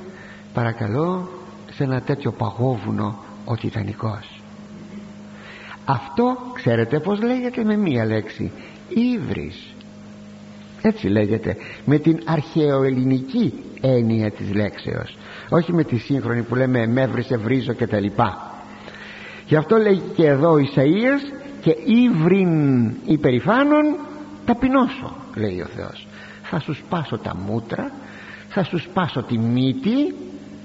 παρακαλώ σε ένα τέτοιο παγόβουνο ο Τιτανικός. Αυτό ξέρετε πως λέγεται με μία λέξη, ύβρις, έτσι λέγεται με την αρχαιοελληνική έννοια της λέξεως, όχι με τη σύγχρονη που λέμε εμέβρισε, βρίζω και τα λοιπά. Γι' αυτό λέγει και εδώ ο Ισαΐας, και ύβριν υπερηφάνων ταπεινώσω, λέει ο Θεός, θα σου σπάσω τα μούτρα, θα σου σπάσω τη μύτη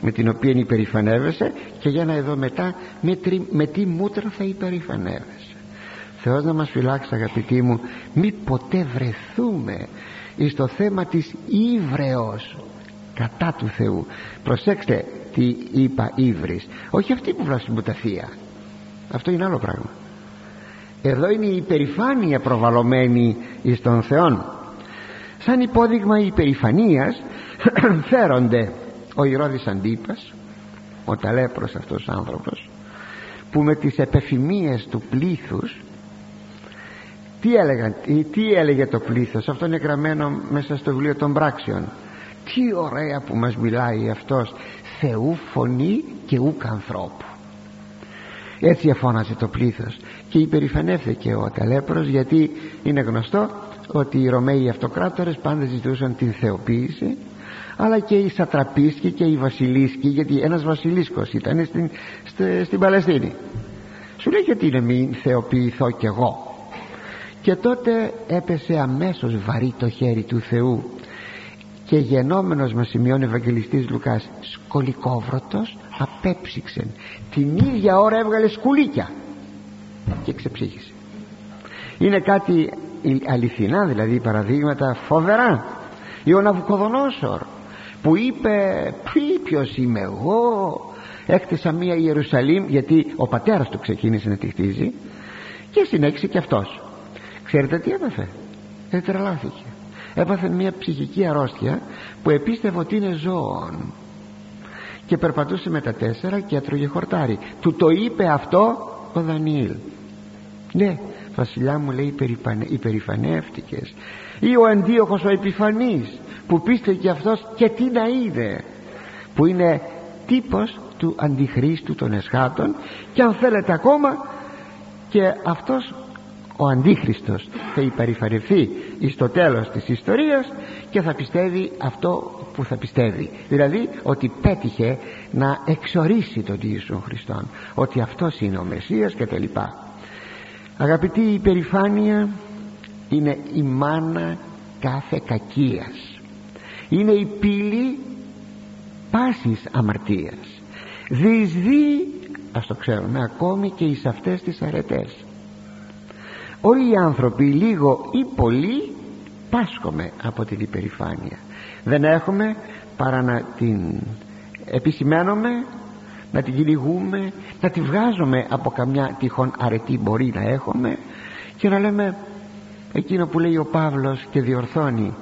με την οποία υπερηφανεύεσαι, και για να εδώ μετά με, τρι, με τι μούτρα θα υπερηφανεύεσαι. Θεός να μας φυλάξει αγαπητοί μου, μη ποτέ βρεθούμε εις το θέμα της ύβρεως κατά του Θεού. Προσέξτε τι είπα, ύβρις, όχι αυτή που βλάσκει μπουταθία, αυτό είναι άλλο πράγμα. Εδώ είναι η υπερηφάνεια προβαλλωμένη εις τον Θεόν. Σαν υπόδειγμα υπερηφανίας φέρονται ο Ηρώδης Αντίπας, ο ταλέπρος αυτός άνθρωπος, που με τις επεφημίες του πλήθους, τι, έλεγαν, τι έλεγε το πλήθος, αυτό είναι γραμμένο μέσα στο βιβλίο των πράξεων, τι ωραία που μας μιλάει αυτός, Θεού φωνή και ούκ ανθρώπου. Έτσι εφώναζε το πλήθος και υπερηφανεύθηκε ο ταλέπρος, γιατί είναι γνωστό ότι οι Ρωμαίοι αυτοκράτορες πάντα ζητούσαν την θεοποίηση, αλλά και οι σατραπίσκοι και οι βασιλίσκοι, γιατί ένας βασιλίσκος ήταν στην, στε, στην Παλαιστίνη. Σου λέει γιατί είναι μην θεοποιηθώ κι εγώ. Και τότε έπεσε αμέσως βαρύ το χέρι του Θεού και γενόμενος, μας σημειώνει ο Ευαγγελιστής Λουκάς, σκολικόβρωτος απέψυξεν, την ίδια ώρα έβγαλε σκουλίκια και ξεψύχησε. Είναι κάτι αληθινά, δηλαδή παραδείγματα φοβερά. Ή ο Ναβουκοδονόσορ που είπε ποιος είμαι εγώ, έκτισα μία Ιερουσαλήμ, γιατί ο πατέρας του ξεκίνησε να τη χτίζει και συνέχισε και αυτός. Ξέρετε τι έπαθε? Ε, τρελάθηκε. Έπαθε μία ψυχική αρρώστια που επίστευε ότι είναι ζώων και περπατούσε με τα τέσσερα και έτρωγε χορτάρι. Του το είπε αυτό ο Δανιήλ. Ναι, βασιλιά μου, λέει, υπερηφανεύτηκες. Ή ο Αντίοχος ο επιφανής που πίστευε και αυτός, και τι να είδε, που είναι τύπος του αντιχρίστου των εσχάτων, και αν θέλετε ακόμα και αυτός ο αντίχριστος θα υπερηφανευθεί εις το τέλος της ιστορίας και θα πιστεύει αυτό που θα πιστεύει, δηλαδή ότι πέτυχε να εξορίσει τον Ιησού Χριστόν, ότι αυτός είναι ο Μεσσίας κτλ. Αγαπητοί, η υπερηφάνεια είναι η μάνα κάθε κακίας, είναι η πύλη πάσης αμαρτίας, διεισδύει, ας το ξέρουμε, ακόμη και εις αυτές τις αρετές. Όλοι οι άνθρωποι, λίγο ή πολύ, πάσχουμε από την υπερηφάνεια. Δεν έχουμε παρά να την επισημαίνουμε, να την κυνηγούμε, να τη βγάζουμε από καμιά τυχόν αρετή μπορεί να έχουμε και να λέμε εκείνο που λέει ο Παύλος και διορθώνει,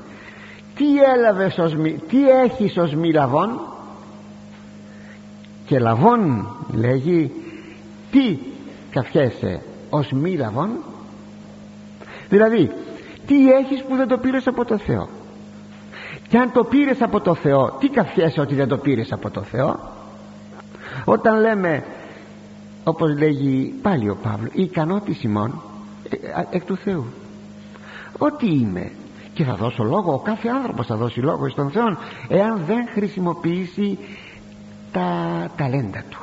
τι έλαβες ως μη, τι έχεις ως μη λαβών, και λαβών λέγει τι καυχέσαι ως μη λαβών, δηλαδή τι έχεις που δεν το πήρες από το Θεό, και αν το πήρες από το Θεό τι καυχέσαι ότι δεν το πήρες από το Θεό. Όταν λέμε, όπως λέγει πάλι ο Παύλος, ικανότης ημών εκ του Θεού, ό,τι είμαι, και θα δώσω λόγο, ο κάθε άνθρωπος θα δώσει λόγο εις τον Θεό εάν δεν χρησιμοποιήσει τα ταλέντα του,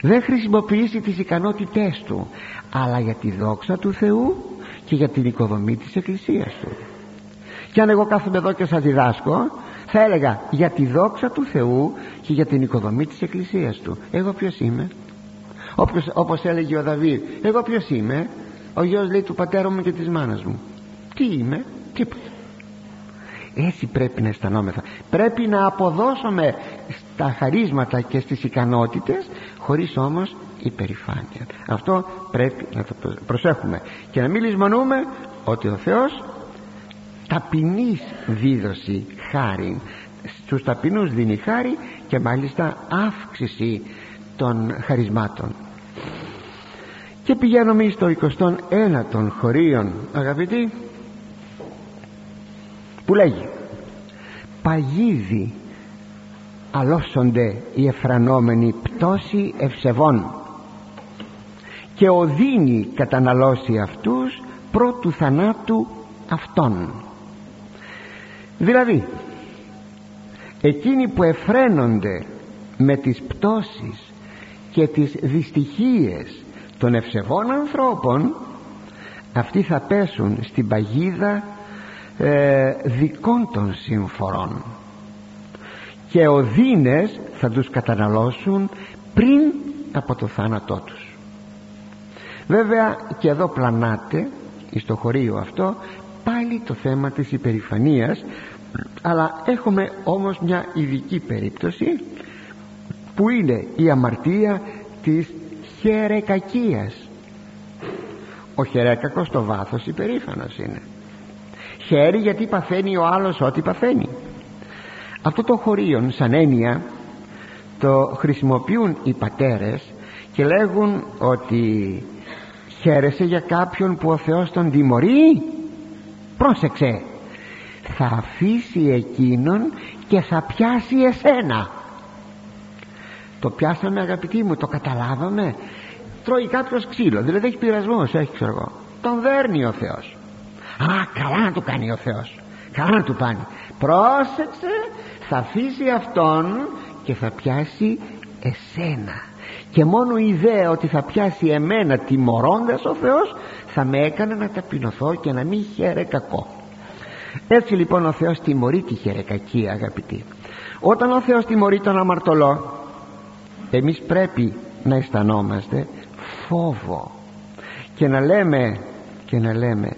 δεν χρησιμοποιήσει τις ικανότητές του, αλλά για τη δόξα του Θεού και για την οικοδομή της Εκκλησίας του. Και αν εγώ κάθομαι εδώ και σας διδάσκω, θα έλεγα για τη δόξα του Θεού και για την οικοδομή της Εκκλησίας του. Εγώ ποιος είμαι? Όποιος, όπως έλεγε ο Δαβίδ, εγώ ποιος είμαι? Ο γιος, λέει, του πατέρα μου και της μάνας μου. Τι είμαι? Τίποτα. Έτσι πρέπει να αισθανόμεθα. Πρέπει να αποδώσουμε στα χαρίσματα και στις ικανότητες, χωρίς όμως υπερηφάνεια. Αυτό πρέπει να το προσέχουμε και να μην λησμονούμε ότι ο Θεός ταπεινής δίδωση χάριν, στους ταπεινούς δίνει χάρη και μάλιστα αύξηση των χαρισμάτων. Και πηγαίνουμε στο εικοστό ένατο χωρίον, αγαπητοί, που λέγει παγίδι αλώσσονται οι εφρανόμενοι πτώση ευσεβών, και οδύνη καταναλώσει αυτούς προ του θανάτου αυτών. Δηλαδή εκείνοι που εφραίνονται με τις πτώσεις και τις δυστυχίες των ευσεβών ανθρώπων, αυτοί θα πέσουν στην παγίδα ε, δικών των συμφορών, και οδύνες θα τους καταναλώσουν πριν από το θάνατό τους. Βέβαια και εδώ πλανάται στο χωρίο αυτό πάλι το θέμα της υπερηφανίας, αλλά έχουμε όμως μια ειδική περίπτωση που είναι η αμαρτία της χερεκακίας. Ο χερέκακος στο βάθος υπερήφανος είναι, χαίρει γιατί παθαίνει ο άλλος ό,τι παθαίνει. Αυτό το χωρίον σαν έννοια το χρησιμοποιούν οι πατέρες και λέγουν ότι χαίρεσαι για κάποιον που ο Θεός τον τιμωρεί, πρόσεξε, θα αφήσει εκείνον και θα πιάσει εσένα. Το πιάσαμε, αγαπητοί μου, το καταλάβαμε. Τρώει κάποιος ξύλο, δηλαδή έχει πειρασμό, έχει, ξέρω εγώ, τον δέρνει ο Θεός, Α, καλά να του κάνει ο Θεός, καλά να του κάνει. Πρόσεξε, θα αφήσει αυτόν και θα πιάσει εσένα. Και μόνο η ιδέα ότι θα πιάσει εμένα τιμωρώντας ο Θεός θα με έκανε να ταπεινωθώ και να μην χαιρεκακώ. Έτσι λοιπόν ο Θεός τιμωρεί τη χαιρεκακία, αγαπητοί. Όταν ο Θεός τιμωρεί τον αμαρτωλό, εμείς πρέπει να αισθανόμαστε φόβο και να λέμε και να λέμε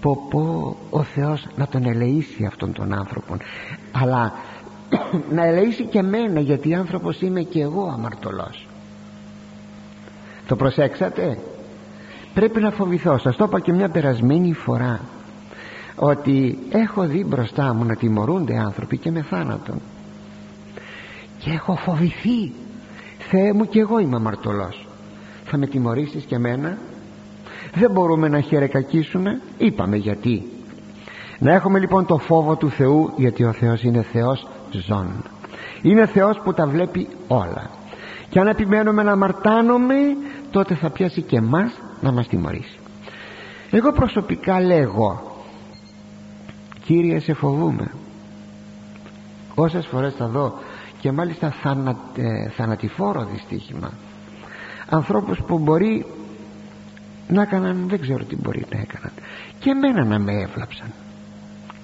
πω πω ο Θεός να τον ελεήσει αυτόν τον άνθρωπον, αλλά να ελεήσει και μένα, γιατί άνθρωπος είμαι και εγώ αμαρτωλός. Το προσέξατε? Πρέπει να φοβηθώ. Σας το είπα και μια περασμένη φορά ότι έχω δει μπροστά μου να τιμωρούνται άνθρωποι και με θάνατον, και έχω φοβηθεί. Θεέ μου, και εγώ είμαι αμαρτωλός, θα με τιμωρήσεις και εμένα. Δεν μπορούμε να χαιρεκακίσουμε, είπαμε γιατί. Να έχουμε λοιπόν το φόβο του Θεού, γιατί ο Θεός είναι Θεός ζών, είναι Θεός που τα βλέπει όλα. Και αν επιμένουμε να αμαρτάνομαι, τότε θα πιάσει και εμάς να μας τιμωρήσει. Εγώ προσωπικά λέγω, Κύριε, σε φοβούμε. Όσες φορές θα δω, και μάλιστα θανα, ε, θανατηφόρο δυστύχημα, ανθρώπους που μπορεί να έκαναν, δεν ξέρω τι μπορεί να έκαναν, και εμένα να με έβλαψαν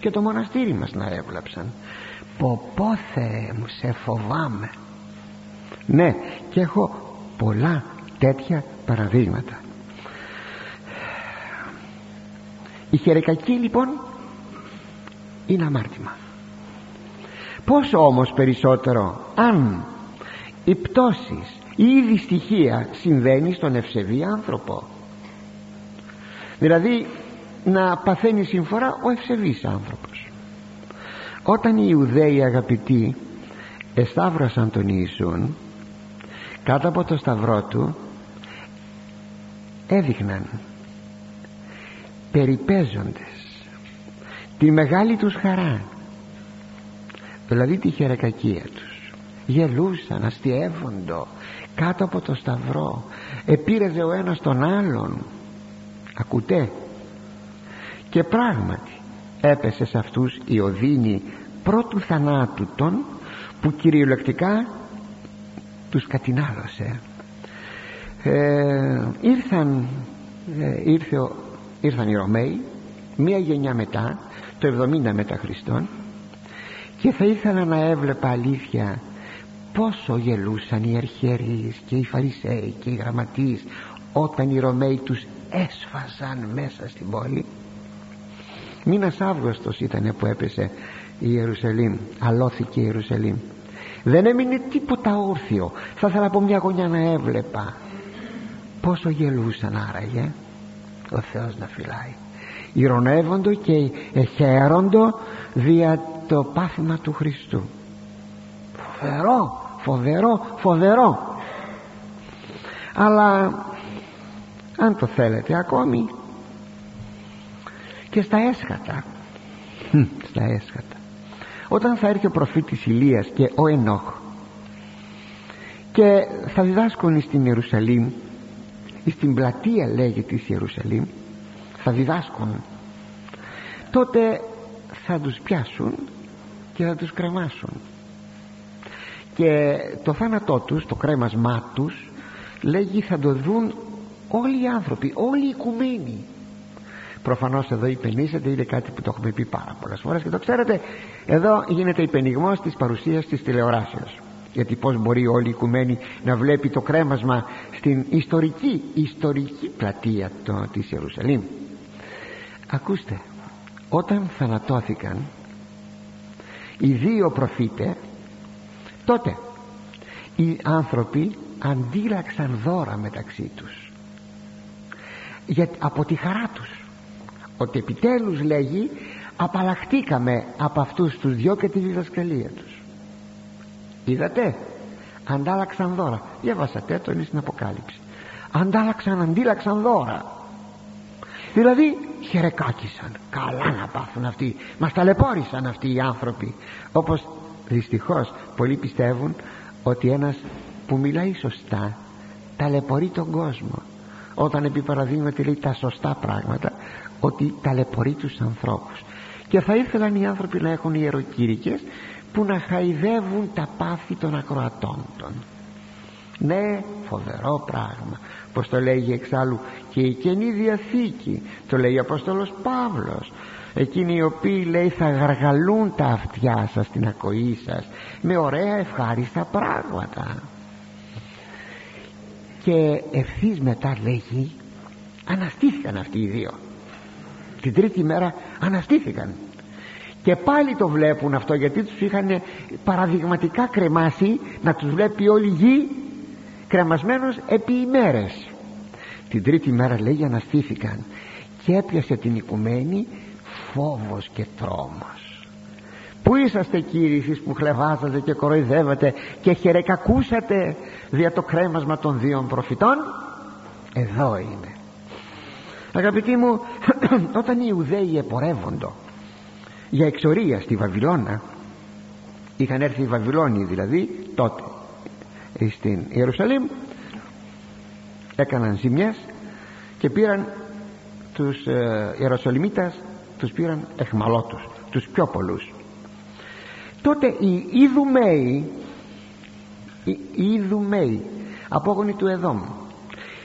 και το μοναστήρι μας να έβλαψαν. Ποπό Θεέ μου, σε φοβάμαι. Ναι, και έχω πολλά τέτοια παραδείγματα. Η χαιρεκακή λοιπόν είναι αμάρτημα. Πόσο όμως περισσότερο αν οι πτώσεις ή η δυστυχία συμβαίνει στον ευσεβή άνθρωπο. Δηλαδή να παθαίνει συμφορά ο ευσεβής άνθρωπος. Όταν οι Ιουδαίοι αγαπητοί εσταύρωσαν τον Ιησούν, κάτω από το σταυρό του έδειχναν περιπέζοντες τη μεγάλη τους χαρά, δηλαδή τη χαιρεκακία τους. Γελούσαν, αστιεύοντο κάτω από το σταυρό, επήρεζε ο ένας τον άλλον. Ακούτε? Και πράγματι έπεσε σε αυτούς η οδύνη πρώτου θανάτου των, που κυριολεκτικά τους κατηνάλωσε. ε, ήρθαν, ε, ήρθε ο, ήρθαν οι Ρωμαίοι μία γενιά μετά, το εβδομήντα μετά Χριστόν, και θα ήθελα να έβλεπα αλήθεια πόσο γελούσαν οι αρχιερείς και οι Φαρισαίοι και οι γραμματείς όταν οι Ρωμαίοι τους έσφαζαν μέσα στην πόλη. Μήνας Αύγουστος ήταν που έπεσε η Ιερουσαλήμ, αλώθηκε η Ιερουσαλήμ, δεν έμεινε τίποτα όρθιο. Θα ήθελα από μια γωνιά να έβλεπα πόσο γελούσαν. Άραγε ο Θεός να φυλάει, ηρωνεύοντο και εχαίροντο δια το πάθημα του Χριστού. Φοβερό, φοβερό, φοβερό. Αλλά αν το θέλετε ακόμη και στα έσχατα, στα έσχατα, όταν θα έρθει ο προφήτης Ηλίας και ο Ενώχ και θα διδάσκουν στην Ιερουσαλήμ, στην πλατεία λέγεται της Ιερουσαλήμ, θα διδάσκουν, τότε θα τους πιάσουν και θα τους κρεμάσουν, και το θάνατό τους, το κρέμασμά τους, λέγει θα το δουν όλοι οι άνθρωποι, όλοι οι οικουμένοι. Προφανώς εδώ υπενήσετε, είναι κάτι που το έχουμε πει πάρα πολλές φορές και το ξέρετε. Εδώ γίνεται υπενιγμός της παρουσίας της τηλεοράσεως, γιατί πως μπορεί όλοι οι οικουμένοι να βλέπει το κρέμασμα στην ιστορική ιστορική πλατεία το, της Ιερουσαλήμ. Ακούστε, όταν θανατώθηκαν οι δύο προφήτες, τότε οι άνθρωποι αντίλαξαν δώρα μεταξύ τους, για, από τη χαρά τους, ότι επιτέλους λέγει απαλλαχτήκαμε από αυτούς τους δυο και τη διδασκαλία τους. Είδατε, αντάλλαξαν δώρα. Διαβάσατε το, είναι στην Αποκάλυψη. Αντάλλαξαν, αντίλαξαν δώρα. Δηλαδή χερεκάκησαν. Καλά να πάθουν αυτοί, μας ταλαιπώρησαν αυτοί οι άνθρωποι. Όπως δυστυχώς πολλοί πιστεύουν ότι ένας που μιλάει σωστά ταλαιπωρεί τον κόσμο. Όταν επί παραδείγματι λέει τα σωστά πράγματα, ότι ταλαιπωρεί τους ανθρώπους, και θα ήθελαν οι άνθρωποι να έχουν ιεροκήρυκες που να χαϊδεύουν τα πάθη των ακροατών των. Ναι, φοβερό πράγμα, πως το λέγει εξάλλου και η Καινή Διαθήκη, το λέει ο Απόστολος Παύλος. Εκείνοι οι οποίοι, λέει, θα γαργαλούν τα αυτιά σας την ακοή σας με ωραία ευχάριστα πράγματα. Και ευθύς μετά, λέγει, αναστήθηκαν αυτοί οι δύο. Την τρίτη μέρα αναστήθηκαν. Και πάλι το βλέπουν αυτό, γιατί τους είχαν παραδειγματικά κρεμάσει, να τους βλέπει όλη η γη κρεμασμένους επί ημέρες. Την τρίτη μέρα, λέει, αναστήθηκαν, και έπιασε την οικουμένη φόβος και τρόμος. Πού είσαστε, κύριοι, εσείς που χλεβάζατε και κοροϊδεύατε και χερεκακούσατε δια το κρέμασμα των δύο προφητών? Εδώ είμαι. Αγαπητοί μου, όταν οι Ιουδαίοι επορεύοντο για εξορία στη Βαβυλώνα, είχαν έρθει οι Βαβυλώνοι δηλαδή τότε στην Ιερουσαλήμ, έκαναν ζημιές και πήραν τους ε, Ιεροσολυμίτας, τους πήραν εχμαλώτους, τους πιο πολλούς. Τότε οι Ιδουμαίοι, οι Ιδουμαίοι απόγονοι του Εδώμ,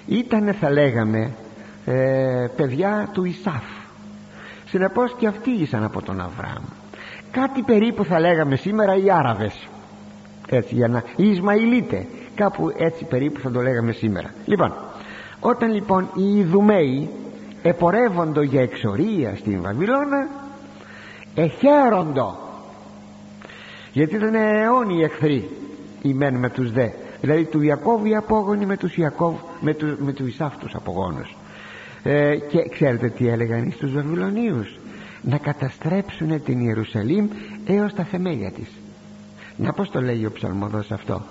ήταν, θα λέγαμε, ε, παιδιά του Ησαύ. Συνεπώς και αυτοί ήσαν από τον Αβραάμ. Κάτι περίπου, θα λέγαμε σήμερα, οι Άραβες, έτσι, για να... οι Ισμαηλίτε, κάπου έτσι περίπου θα το λέγαμε σήμερα. Λοιπόν, όταν λοιπόν οι Ιδουμαίοι επορεύοντο για εξορία στην Βαβυλώνα, εχαίροντο, γιατί ήταν αιώνιοι εχθροί οι μεν με τους δε, δηλαδή του Ιακώβ οι απόγονοι με τους Ιακώβ, με, του, με τους Ησαύ τους απογόνους. Ε, και ξέρετε τι έλεγαν στους Βαβυλωνίους? Να καταστρέψουν την Ιερουσαλήμ έως τα θεμέλια της. Να, πως το λέει ο ψαλμοδός αυτό,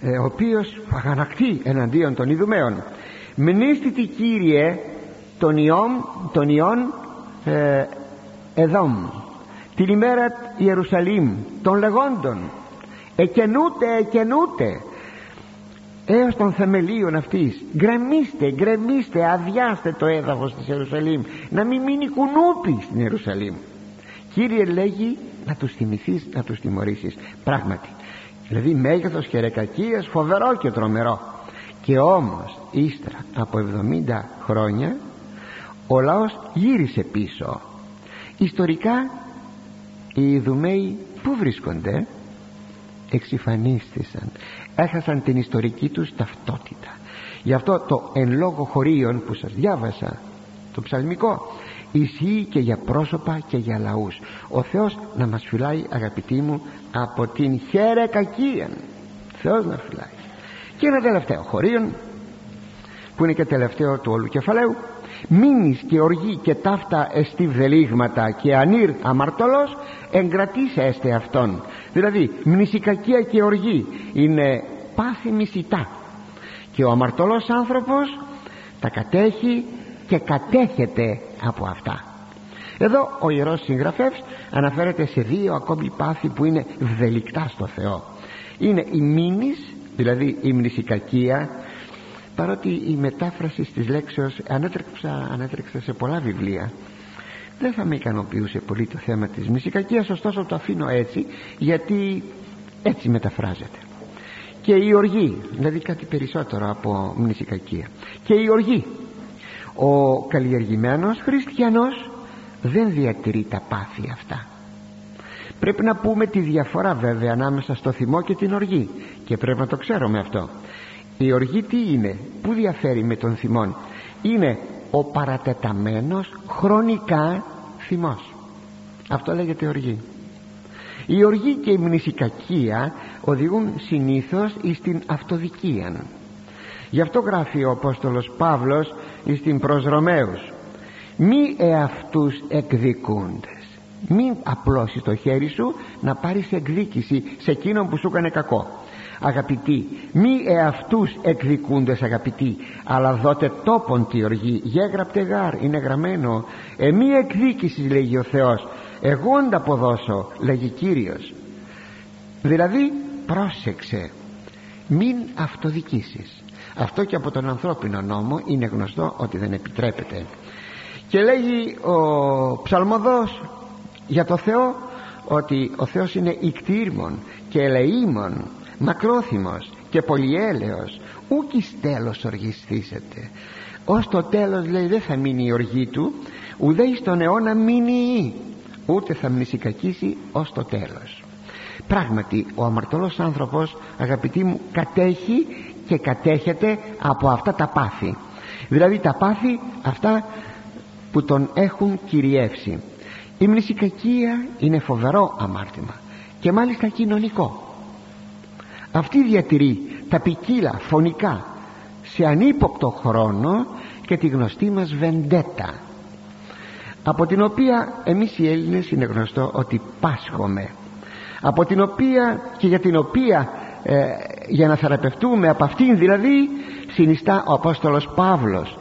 ε, ο οποίος αγανακτεί εναντίον των Ιδουμαίων. Μνήστητη, Κύριε, τον Ιώμ, τον Ιών ε, Εδώμ, την ημέρα Ιερουσαλήμ των λεγόντων, εκενούτε, εκενούτε έως των θεμελίων αυτής. Γκρεμίστε, γκρεμίστε, αδειάστε το έδαφος της Ιερουσαλήμ, να μην μείνει κουνούπι στην Ιερουσαλήμ. Κύριε, λέγει, να τους θυμηθείς, να τους τιμωρήσεις. Πράγματι, δηλαδή μέγεθος χερεκακίας φοβερό και τρομερό. Και όμως ύστερα από εβδομήντα χρόνια ο λαός γύρισε πίσω. Ιστορικά οι Ιδουμαίοι που βρίσκονται? Εξυφανίστησαν, έχασαν την ιστορική τους ταυτότητα. Γι' αυτό το εν λόγω χωρίων που σας διάβασα, το ψαλμικό, ισχύει και για πρόσωπα και για λαούς. Ο Θεός να μας φυλάει, αγαπητοί μου, από την χερεκακία. Θεός να φυλάει. Και ένα τελευταίο χωρίον, που είναι και τελευταίο του όλου κεφαλαίου. Μήνης και οργή και ταύτα εστί βδελίγματα και ανήρ αμαρτωλός εγκρατήσεστε αυτόν. Δηλαδή μνησικακία και οργή είναι πάθη μισητά, και ο αμαρτωλός άνθρωπος τα κατέχει και κατέχεται από αυτά. Εδώ ο Ιερός Συγγραφεύς αναφέρεται σε δύο ακόμη πάθη που είναι βδελικτά στο Θεό. Είναι η μήνης, δηλαδή η μνησικακία, παρότι η μετάφραση της λέξεως ανέτρεξα, ανέτρεξα σε πολλά βιβλία, δεν θα με ικανοποιούσε πολύ το θέμα της μνησικακίας, ωστόσο το αφήνω έτσι, γιατί έτσι μεταφράζεται. Και η οργή, δηλαδή κάτι περισσότερο από μνησικακία. Και η οργή. Ο καλλιεργημένος χριστιανός δεν διατηρεί τα πάθη αυτά. Πρέπει να πούμε τη διαφορά βέβαια ανάμεσα στο θυμό και την οργή, και πρέπει να το ξέρουμε αυτό. Η οργή τι είναι, που διαφέρει με τον θυμόν? Είναι ο παρατεταμένος χρονικά θυμός. Αυτό λέγεται οργή. Η οργή και η μνησικακία οδηγούν συνήθως εις την αυτοδικία. Γι' αυτό γράφει ο Απόστολος Παύλος εις την προς Ρωμαίους, μη εαυτούς εκδικούντες. Μην απλώσεις το χέρι σου να πάρεις εκδίκηση σε εκείνον που σου έκανε κακό. Αγαπητοί, μη εαυτούς εκδικούντες, αγαπητοί, αλλά δότε τόπον τη οργή. Γέγραπτε γάρ, είναι γραμμένο. Εμεί εκδίκηση, λέγει ο Θεός, εγώ ανταποδώσω, λέγει Κύριος. Δηλαδή πρόσεξε, μην αυτοδικήσεις. Αυτό και από τον ανθρώπινο νόμο είναι γνωστό ότι δεν επιτρέπεται. Και λέγει ο ψαλμοδός για το Θεό ότι ο Θεός είναι ικτήρμον και ελεήμον, μακρόθυμος και πολυέλεος, ούκης τέλος οργής θύσεται. Ως το τέλος, λέει, δεν θα μείνει η οργή του, ουδέ εις τον αιώνα μείνει η, ούτε θα μνησικακίσει ως το τέλος. Πράγματι ο αμαρτωλός άνθρωπος, αγαπητοί μου, κατέχει και κατέχεται από αυτά τα πάθη, δηλαδή τα πάθη αυτά που τον έχουν κυριεύσει. Η μνησικακία είναι φοβερό αμάρτημα και μάλιστα κοινωνικό. Αυτή διατηρεί τα ποικίλα φωνικά σε ανύποπτο χρόνο και τη γνωστή μας βεντέτα, από την οποία εμείς οι Έλληνες είναι γνωστό ότι πάσχομαι, από την οποία και για την οποία ε, για να θεραπευτούμε από αυτήν δηλαδή συνιστά ο Απόστολος Παύλος: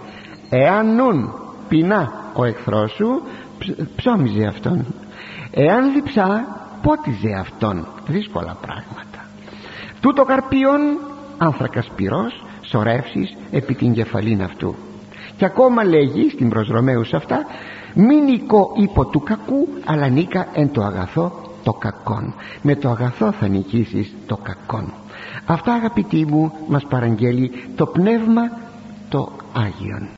εάν νουν πεινά ο εχθρός σου, ψώμιζε αυτόν, εάν διψά πότιζε αυτόν. Δύσκολα πράγματα. Τούτο καρπίον άνθρακας πυρός σωρεύσεις επί την κεφαλήν αυτού. Και ακόμα λέγει στην προς Ρωμαίους αυτά: μη νικώ υπό του κακού, αλλά νίκα εν το αγαθό το κακόν. Με το αγαθό θα νικήσεις το κακόν. Αυτά, αγαπητοί μου, μας παραγγέλει το πνεύμα το Άγιον.